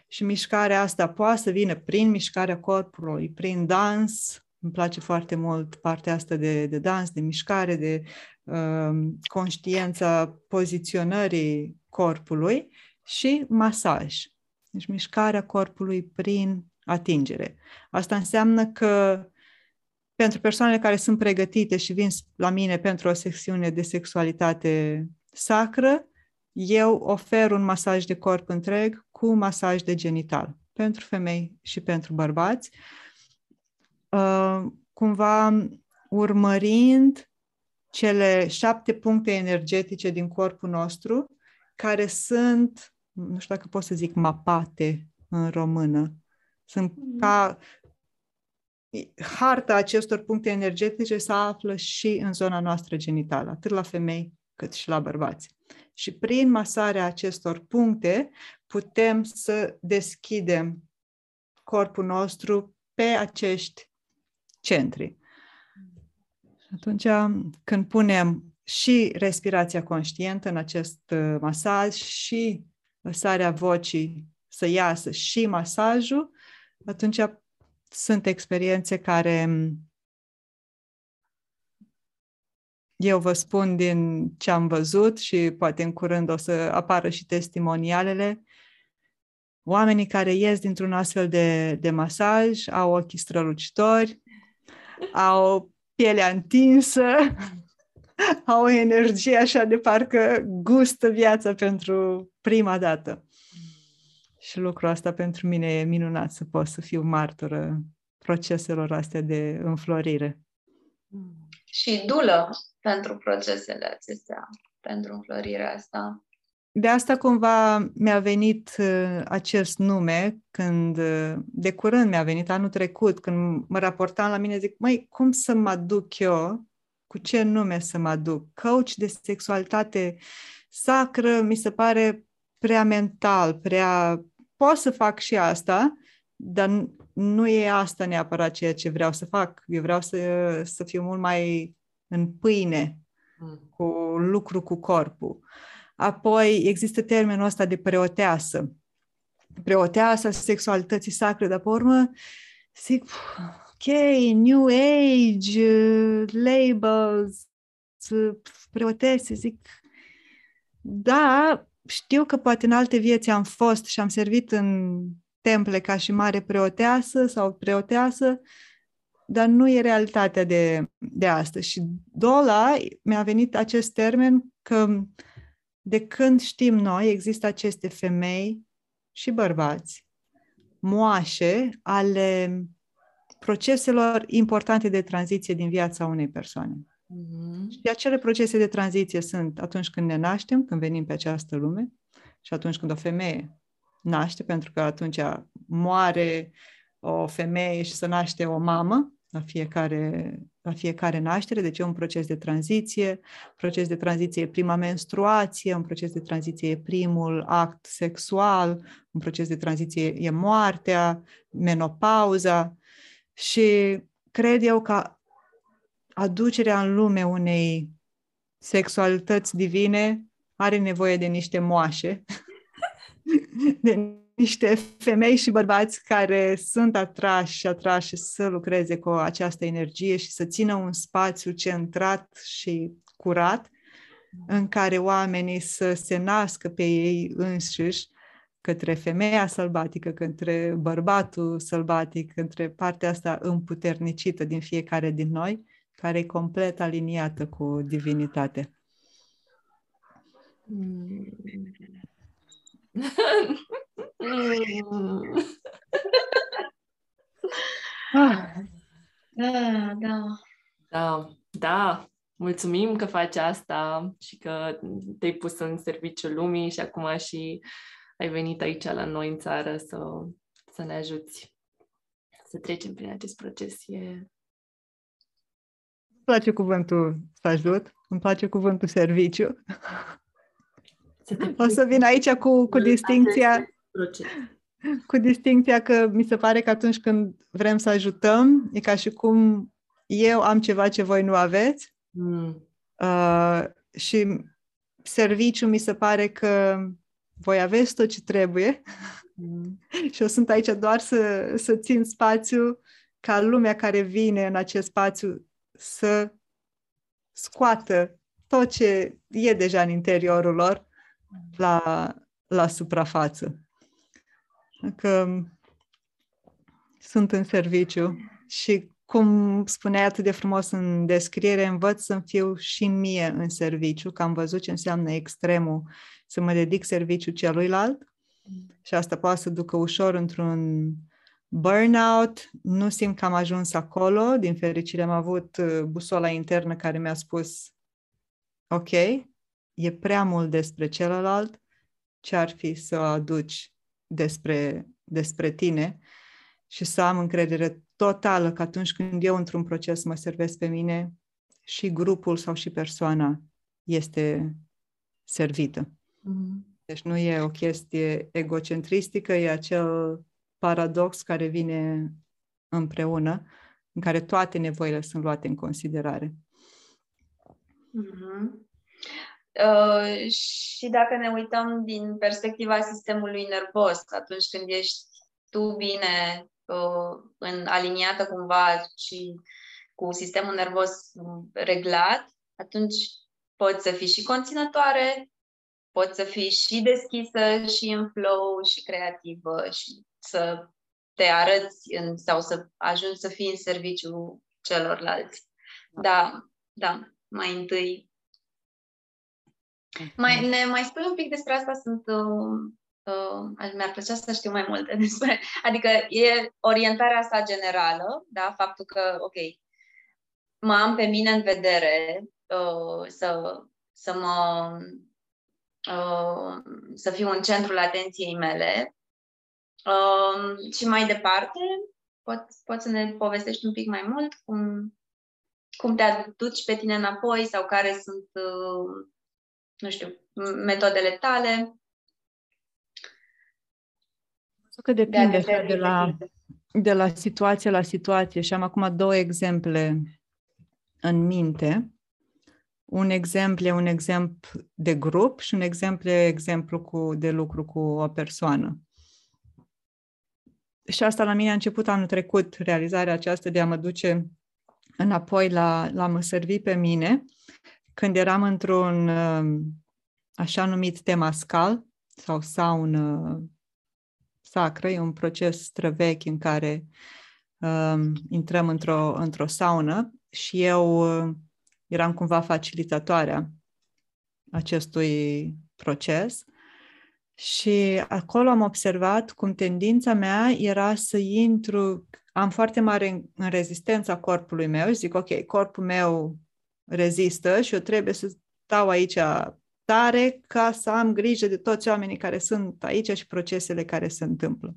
Și mișcarea asta poate să vină prin mișcarea corpului, prin dans. Îmi place foarte mult partea asta de dans, de mișcare, de conștiența poziționării corpului și masaj. Deci mișcarea corpului prin atingere. Asta înseamnă că pentru persoanele care sunt pregătite și vin la mine pentru o secțiune de sexualitate sacră, eu ofer un masaj de corp întreg cu masaj de genital, pentru femei și pentru bărbați, cumva urmărind cele 7 puncte energetice din corpul nostru, care sunt, nu știu dacă pot să zic mapate în română, sunt ca... Harta acestor puncte energetice se află și în zona noastră genitală, atât la femei cât și la bărbați. Și prin masarea acestor puncte putem să deschidem corpul nostru pe acești centri. Și atunci când punem și respirația conștientă în acest masaj și lăsarea vocii să iasă și masajul, atunci sunt experiențe care, eu vă spun din ce am văzut și poate în curând o să apară și testimonialele, oamenii care ies dintr-un astfel de masaj au ochii strălucitori, au pielea întinsă, au o energie așa de parcă gustă viața pentru prima dată. Și lucrul ăsta pentru mine e minunat să pot să fiu martoră proceselor astea de înflorire. Și dulă pentru procesele acestea, pentru înflorirea asta. De asta cumva mi-a venit acest nume când, de curând mi-a venit, anul trecut, când mă raportam la mine, zic, măi, cum să mă aduc eu? Cu ce nume să mă aduc? Coach de sexualitate sacră mi se pare prea mental, prea... Pot să fac și asta, dar nu e asta neapărat ceea ce vreau să fac. Eu vreau să fiu mult mai în pâine cu lucru cu corpul. Apoi există termenul ăsta de preoteasă. Preoteasă sexualității sacre, dar pe urmă zic, ok, New Age, labels, preotese, zic, da, știu că poate în alte vieți am fost și am servit în temple ca și mare preoteasă sau preoteasă, dar nu e realitatea de astăzi. Și dola mi-a venit acest termen că de când știm noi, există aceste femei și bărbați, moașe ale proceselor importante de tranziție din viața unei persoane. Mm-hmm. Și acele procese de tranziție sunt atunci când ne naștem, când venim pe această lume și atunci când o femeie naște, pentru că atunci moare o femeie și se naște o mamă la fiecare naștere, deci e un proces de tranziție. Proces de tranziție e prima menstruație, un proces de tranziție e primul act sexual, un proces de tranziție e moartea, menopauza. Și cred eu că aducerea în lume unei sexualități divine are nevoie de niște moașe, de niște femei și bărbați care sunt atrași să lucreze cu această energie și să țină un spațiu centrat și curat în care oamenii să se nască pe ei înșiși, către femeia sălbatică, către bărbatul sălbatic, către partea asta împuternicită din fiecare din noi, care e complet aliniată cu divinitate. Da. Mulțumim că faci asta și că te-ai pus în serviciul lumii și acum și ai venit aici la noi în țară să ne ajuți să trecem prin acest proces. Îmi place cuvântul să ajut, îmi place cuvântul serviciu. O să vin aici cu distincția, că mi se pare că atunci când vrem să ajutăm, e ca și cum eu am ceva ce voi nu aveți. Și serviciu mi se pare că voi aveți tot ce trebuie și eu sunt aici doar să țin spațiu ca lumea care vine în acest spațiu să scoată tot ce e deja în interiorul lor la suprafață. Că sunt în serviciu și, cum spuneai atât de frumos în descriere, învăț să fiu și mie în serviciu, că am văzut ce înseamnă extremul, să mă dedic serviciu celuilalt și asta poate să ducă ușor într-un burnout. Nu simt că am ajuns acolo, din fericire am avut busola internă care mi-a spus ok, e prea mult despre celălalt, ce ar fi să aduci despre tine, și să am încredere totală că atunci când eu într-un proces mă servesc pe mine, și grupul sau și persoana este servită. Deci nu e o chestie egocentristică, e acel paradox care vine împreună, în care toate nevoile sunt luate în considerare. Și dacă ne uităm din perspectiva sistemului nervos, atunci când ești tu bine aliniată cumva și cu sistemul nervos reglat, atunci poți să fii și conținătoare, poți să fii și deschisă, și în flow, și creativă, și să te arăți sau să ajungi să fii în serviciu celorlalți. Da, mai întâi. Ne mai spui un pic despre asta? Mi-ar plăcea să știu mai multe despre... Adică e orientarea asta generală, da? Faptul că, ok, mă am pe mine în vedere, să mă să fiu în centrul atenției mele. Și mai departe, poți să ne povestești un pic mai mult cum te aduci pe tine înapoi sau care sunt, nu știu, metodele tale? Că depinde de la situație la situație și am acum două exemple în minte. Un exemplu de grup și un exemplu de lucru cu o persoană. Și asta la mine a început anul trecut, realizarea aceasta de a mă duce înapoi la mă servi pe mine, când eram într-un așa numit temascal sau saună sacră, e un proces străvechi în care intrăm într-o saună și eu eram cumva facilitatoarea acestui proces. Și acolo am observat cum tendința mea era să intru, am foarte mare în rezistența corpului meu, zic, ok, corpul meu rezistă și eu trebuie să stau aici tare ca să am grijă de toți oamenii care sunt aici și procesele care se întâmplă.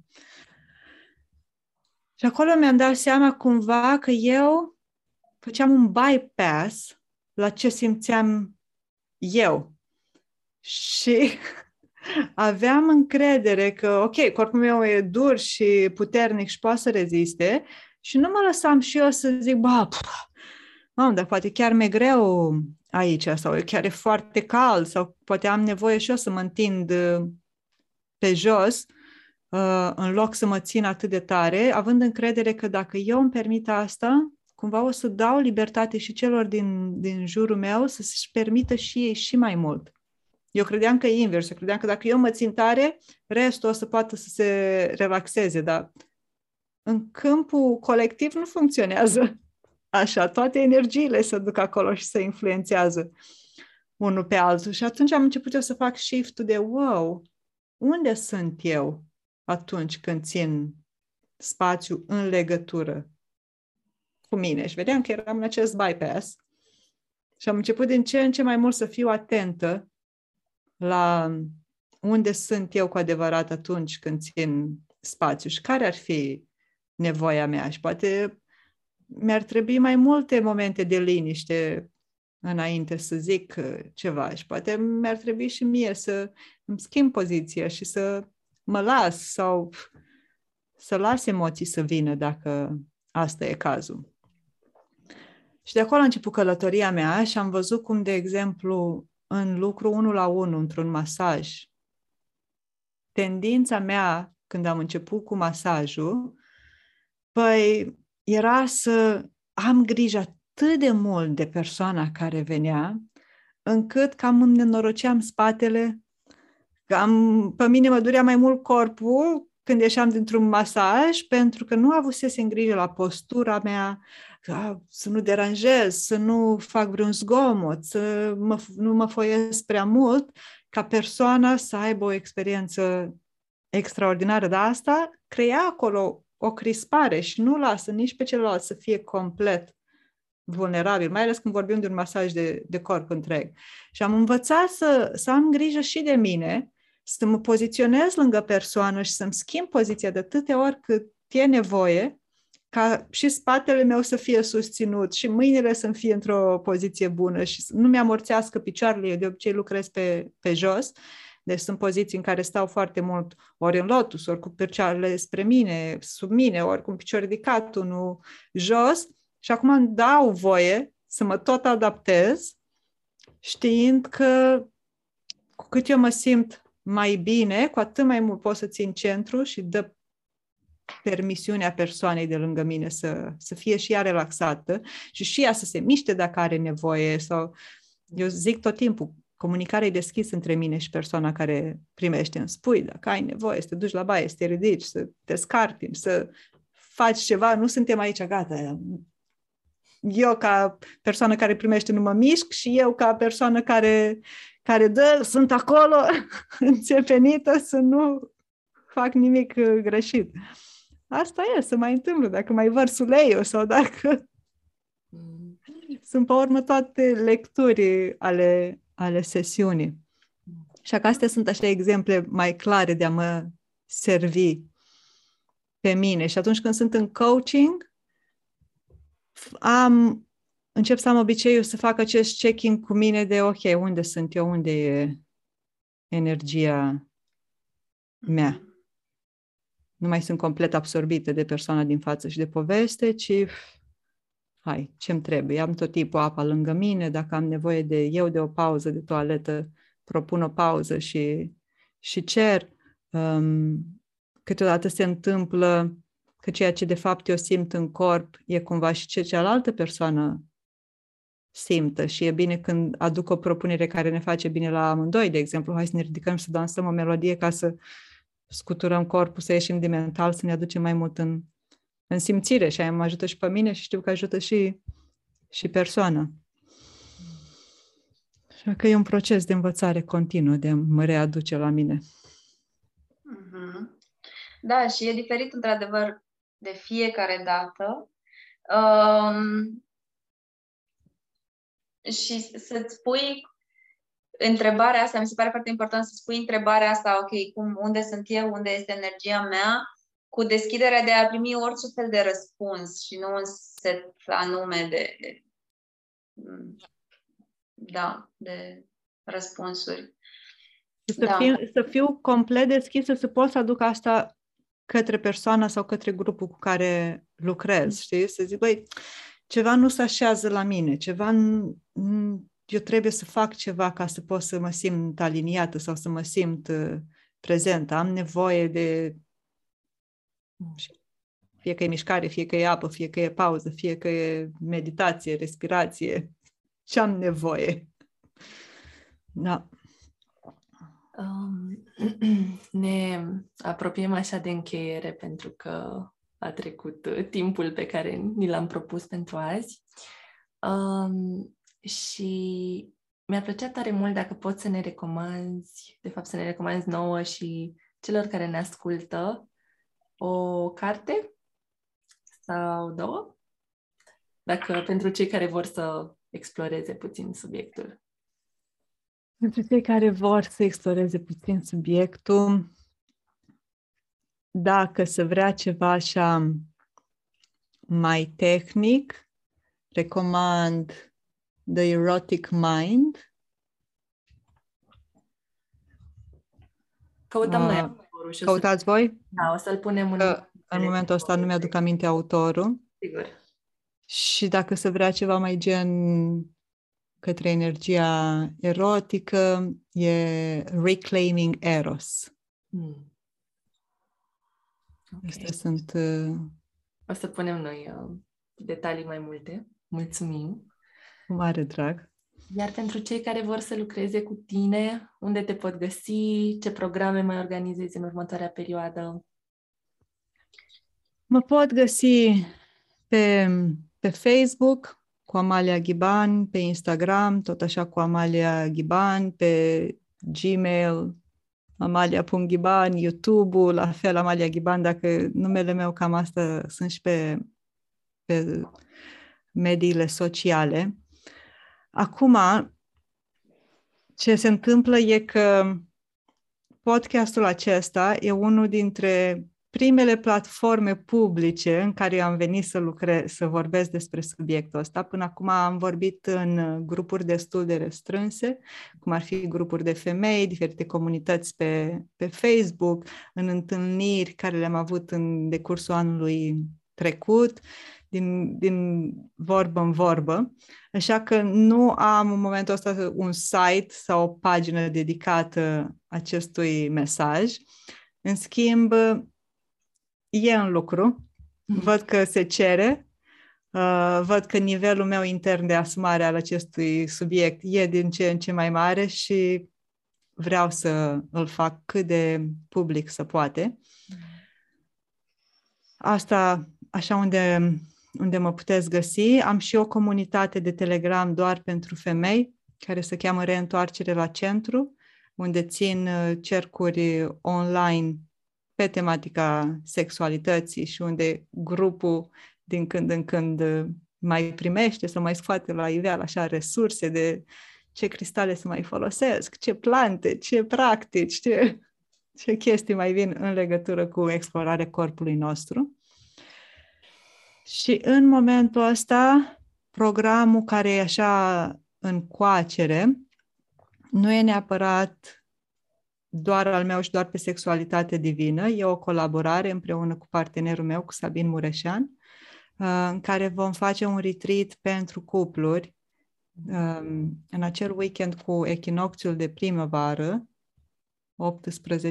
Și acolo mi-am dat seama cumva că eu făceam un bypass la ce simțeam eu. Și aveam încredere că, ok, corpul meu e dur și puternic și poate să reziste și nu mă lăsam și eu să zic, dar poate chiar mi-e greu aici sau chiar e foarte cald sau poate am nevoie și eu să mă întind pe jos în loc să mă țin atât de tare, având încredere că dacă eu îmi permit asta, cumva o să dau libertate și celor din jurul meu să-și permită și ei și mai mult. Eu credeam că e invers, eu credeam că dacă eu mă țin tare, restul o să poată să se relaxeze, dar în câmpul colectiv nu funcționează așa, toate energiile se duc acolo și se influențează unul pe altul. Și atunci am început eu să fac shift-ul de wow, unde sunt eu atunci când țin spațiu în legătură cu mine? Și vedeam că eram în acest bypass și am început din ce în ce mai mult să fiu atentă la unde sunt eu cu adevărat atunci când țin spațiu și care ar fi nevoia mea și poate mi-ar trebui mai multe momente de liniște înainte să zic ceva și poate mi-ar trebui și mie să îmi schimb poziția și să mă las sau să las emoții să vină dacă asta e cazul. Și de acolo a început călătoria mea și am văzut cum, de exemplu, în lucru 1 la 1, într-un masaj, tendința mea, când am început cu masajul, era să am grijă atât de mult de persoana care venea, încât cam îmi nenoroceam spatele, pe mine mă durea mai mult corpul când ieșeam dintr-un masaj, pentru că nu avusesem grijă la postura mea, să nu deranjez, să nu fac vreun zgomot, să nu mă foiesc prea mult, ca persoana să aibă o experiență extraordinară. Dar asta crea acolo o crispare și nu lasă nici pe celălalt să fie complet vulnerabil, mai ales când vorbim de un masaj de corp întreg. Și am învățat să am grijă și de mine, să mă poziționez lângă persoană și să-mi schimb poziția de atâtea ori cât e nevoie, ca și spatele meu să fie susținut și mâinile să-mi fie într-o poziție bună și să nu mi-amorțească picioarele, eu de obicei lucrez pe jos, deci sunt poziții în care stau foarte mult ori în lotus, ori cu picioarele spre mine, sub mine, ori cu un picior ridicat, unul jos și acum îmi dau voie să mă tot adaptez, știind că cu cât eu mă simt mai bine, cu atât mai mult pot să țin centru și dă permisiunea persoanei de lângă mine să fie și ea relaxată și ea să se miște dacă are nevoie. Sau eu zic tot timpul, comunicarea e deschisă între mine și persoana care primește. Îmi spui dacă ai nevoie, să te duci la baie, să te ridici, să te scarpini, să faci ceva. Nu suntem aici, gata. Eu ca persoană care primește nu mă mișc și eu ca persoană care dă, sunt acolo înțepenită să nu fac nimic greșit. Asta e, se mai întâmplă, dacă mai vărs uleiul sau dacă... Sunt pe urmă toate lecturi ale sesiunii. Și că astea sunt așa exemple mai clare de a mă servi pe mine. Și atunci când sunt în coaching, încep să am obiceiul să fac acest check-in cu mine de ok, unde sunt eu, unde e energia mea. Nu mai sunt complet absorbită de persoana din față și de poveste, ci hai, ce-mi trebuie? Am tot timpul apa lângă mine, dacă am nevoie de o pauză de toaletă, propun o pauză și cer. Câteodată se întâmplă că ceea ce de fapt eu simt în corp e cumva și ce cealaltă persoană simtă și e bine când aduc o propunere care ne face bine la amândoi, de exemplu, hai să ne ridicăm și să dansăm o melodie ca să scuturăm corpul, să ieșim din mental, să ne aducem mai mult în simțire și aia mă ajută și pe mine și știu că ajută și persoana. Așa că e un proces de învățare continuă, de a mă readuce la mine. Da, și e diferit într-adevăr de fiecare dată. Și să-ți pui întrebarea asta, mi se pare foarte important să-ți pui întrebarea asta, ok, unde sunt eu, unde este energia mea, cu deschiderea de a primi orice fel de răspuns și nu un set anume de răspunsuri. Să fiu complet deschisă, să pot să aduc asta către persoana sau către grupul cu care lucrez, știi? Să zic, băi, ceva nu se așează la mine, eu trebuie să fac ceva ca să pot să mă simt aliniată sau să mă simt prezentă. Am nevoie de, fie că e mișcare, fie că e apă, fie că e pauză, fie că e meditație, respirație. Ce am nevoie? Da. Ne apropiem așa de încheiere pentru că a trecut timpul pe care ni l-am propus pentru azi. Și mi-ar plăcea tare mult dacă poți să ne recomanzi nouă și celor care ne ascultă o carte sau două, dacă pentru cei care vor să exploreze puțin subiectul. Pentru cei care vor să exploreze puțin subiectul, dacă se vrea ceva așa mai tehnic, recomand The Erotic Mind. Căutăm noi autorul. Căutați voi? Da, o să-l punem în momentul ăsta nu mi-aduc aminte autorul. Sigur. Și dacă se vrea ceva mai gen către energia erotică, e Reclaiming Eros. Okay. Astea sunt... O să punem noi detalii mai multe. Mulțumim! Cu mare drag! Iar pentru cei care vor să lucreze cu tine, unde te pot găsi, ce programe mai organizezi în următoarea perioadă? Mă pot găsi pe Facebook, cu Amalia Giban, pe Instagram, tot așa cu Amalia Giban, pe Gmail, amalia.giban, YouTube-ul, la fel Amalia Giban, dacă numele meu cam asta, sunt și pe mediile sociale. Acum, ce se întâmplă e că podcastul acesta e unul dintre primele platforme publice în care eu am venit să lucrez, să vorbesc despre subiectul ăsta. Până acum am vorbit în grupuri destul de restrânse, cum ar fi grupuri de femei, diferite comunități pe Facebook, în întâlniri care le-am avut în decursul anului trecut, din vorbă în vorbă. Așa că nu am în momentul ăsta un site sau o pagină dedicată acestui mesaj. În schimb, e în lucru, văd că se cere, văd că nivelul meu intern de asumare al acestui subiect e din ce în ce mai mare și vreau să îl fac cât de public se poate. Asta, așa unde mă puteți găsi, am și o comunitate de Telegram doar pentru femei, care se cheamă Reîntoarcere la Centru, unde țin cercuri online pe tematica sexualității și unde grupul din când în când mai primește sau mai scoate la iveală așa resurse de ce cristale să mai folosesc, ce plante, ce practici, ce chestii mai vin în legătură cu explorarea corpului nostru. Și în momentul ăsta, programul care e așa în coacere nu e neapărat doar al meu și doar pe sexualitate divină, e o colaborare împreună cu partenerul meu, cu Sabin Mureșan, în care vom face un retreat pentru cupluri în acel weekend cu echinocțiul de primăvară,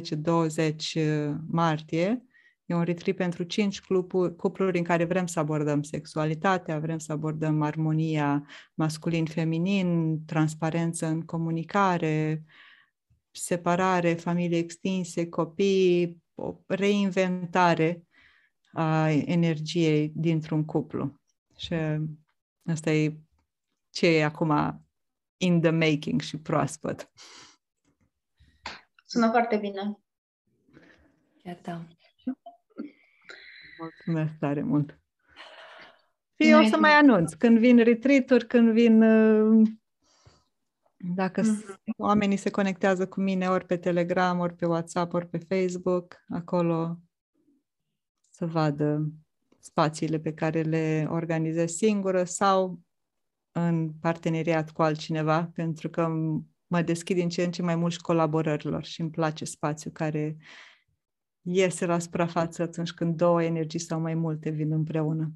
18-20 martie. E un retreat pentru 5 cupluri în care vrem să abordăm sexualitatea, vrem să abordăm armonia masculin-feminin, transparență în comunicare, separare, familie extinse, copii, o reinventare a energiei dintr-un cuplu. Și asta e ce e acum in the making și proaspăt. Sună foarte bine. Iată. Mulțumesc tare mult. Și eu o să mai anunț când vin retreat-uri, când vin... Dacă oamenii se conectează cu mine ori pe Telegram, ori pe WhatsApp, ori pe Facebook, acolo să vadă spațiile pe care le organizez singură sau în parteneriat cu altcineva, pentru că mă deschid din ce în ce mai mult și colaborărilor și îmi place spațiul care iese la suprafață atunci când două energii sau mai multe vin împreună.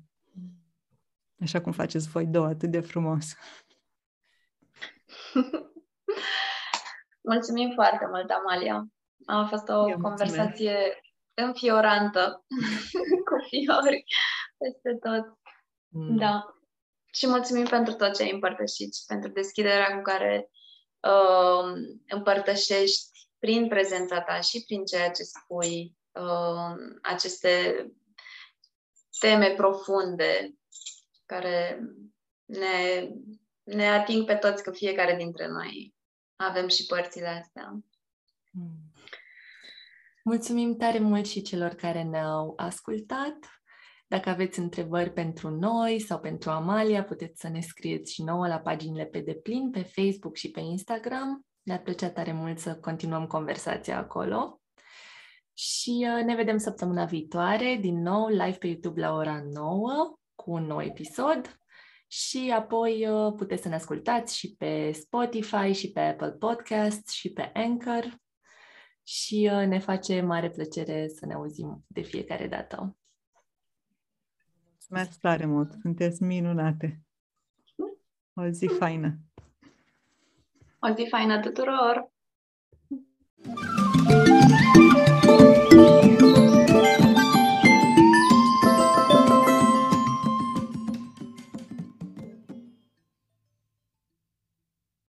Așa cum faceți voi două atât de frumos. Mulțumim foarte mult, Amalia. A fost o conversație înfiorantă cu fiori peste tot. Da. Și mulțumim pentru tot ce ai împărtășit și pentru deschiderea cu care împărtășești prin prezența ta și prin ceea ce spui aceste teme profunde care ne ating pe toți, că fiecare dintre noi avem și părțile astea. Mulțumim tare mult și celor care ne-au ascultat. Dacă aveți întrebări pentru noi sau pentru Amalia, puteți să ne scrieți și nouă la paginile pe Deplin, pe Facebook și pe Instagram. Ne-ar plăcea tare mult să continuăm conversația acolo. Și ne vedem săptămâna viitoare, din nou, live pe YouTube la ora 9, cu un nou episod. Și apoi puteți să ne ascultați și pe Spotify, și pe Apple Podcast, și pe Anchor. Și ne face mare plăcere să ne auzim de fiecare dată. Mulțumesc tare mult! Sunteți minunate! O zi faină! O zi faină tuturor!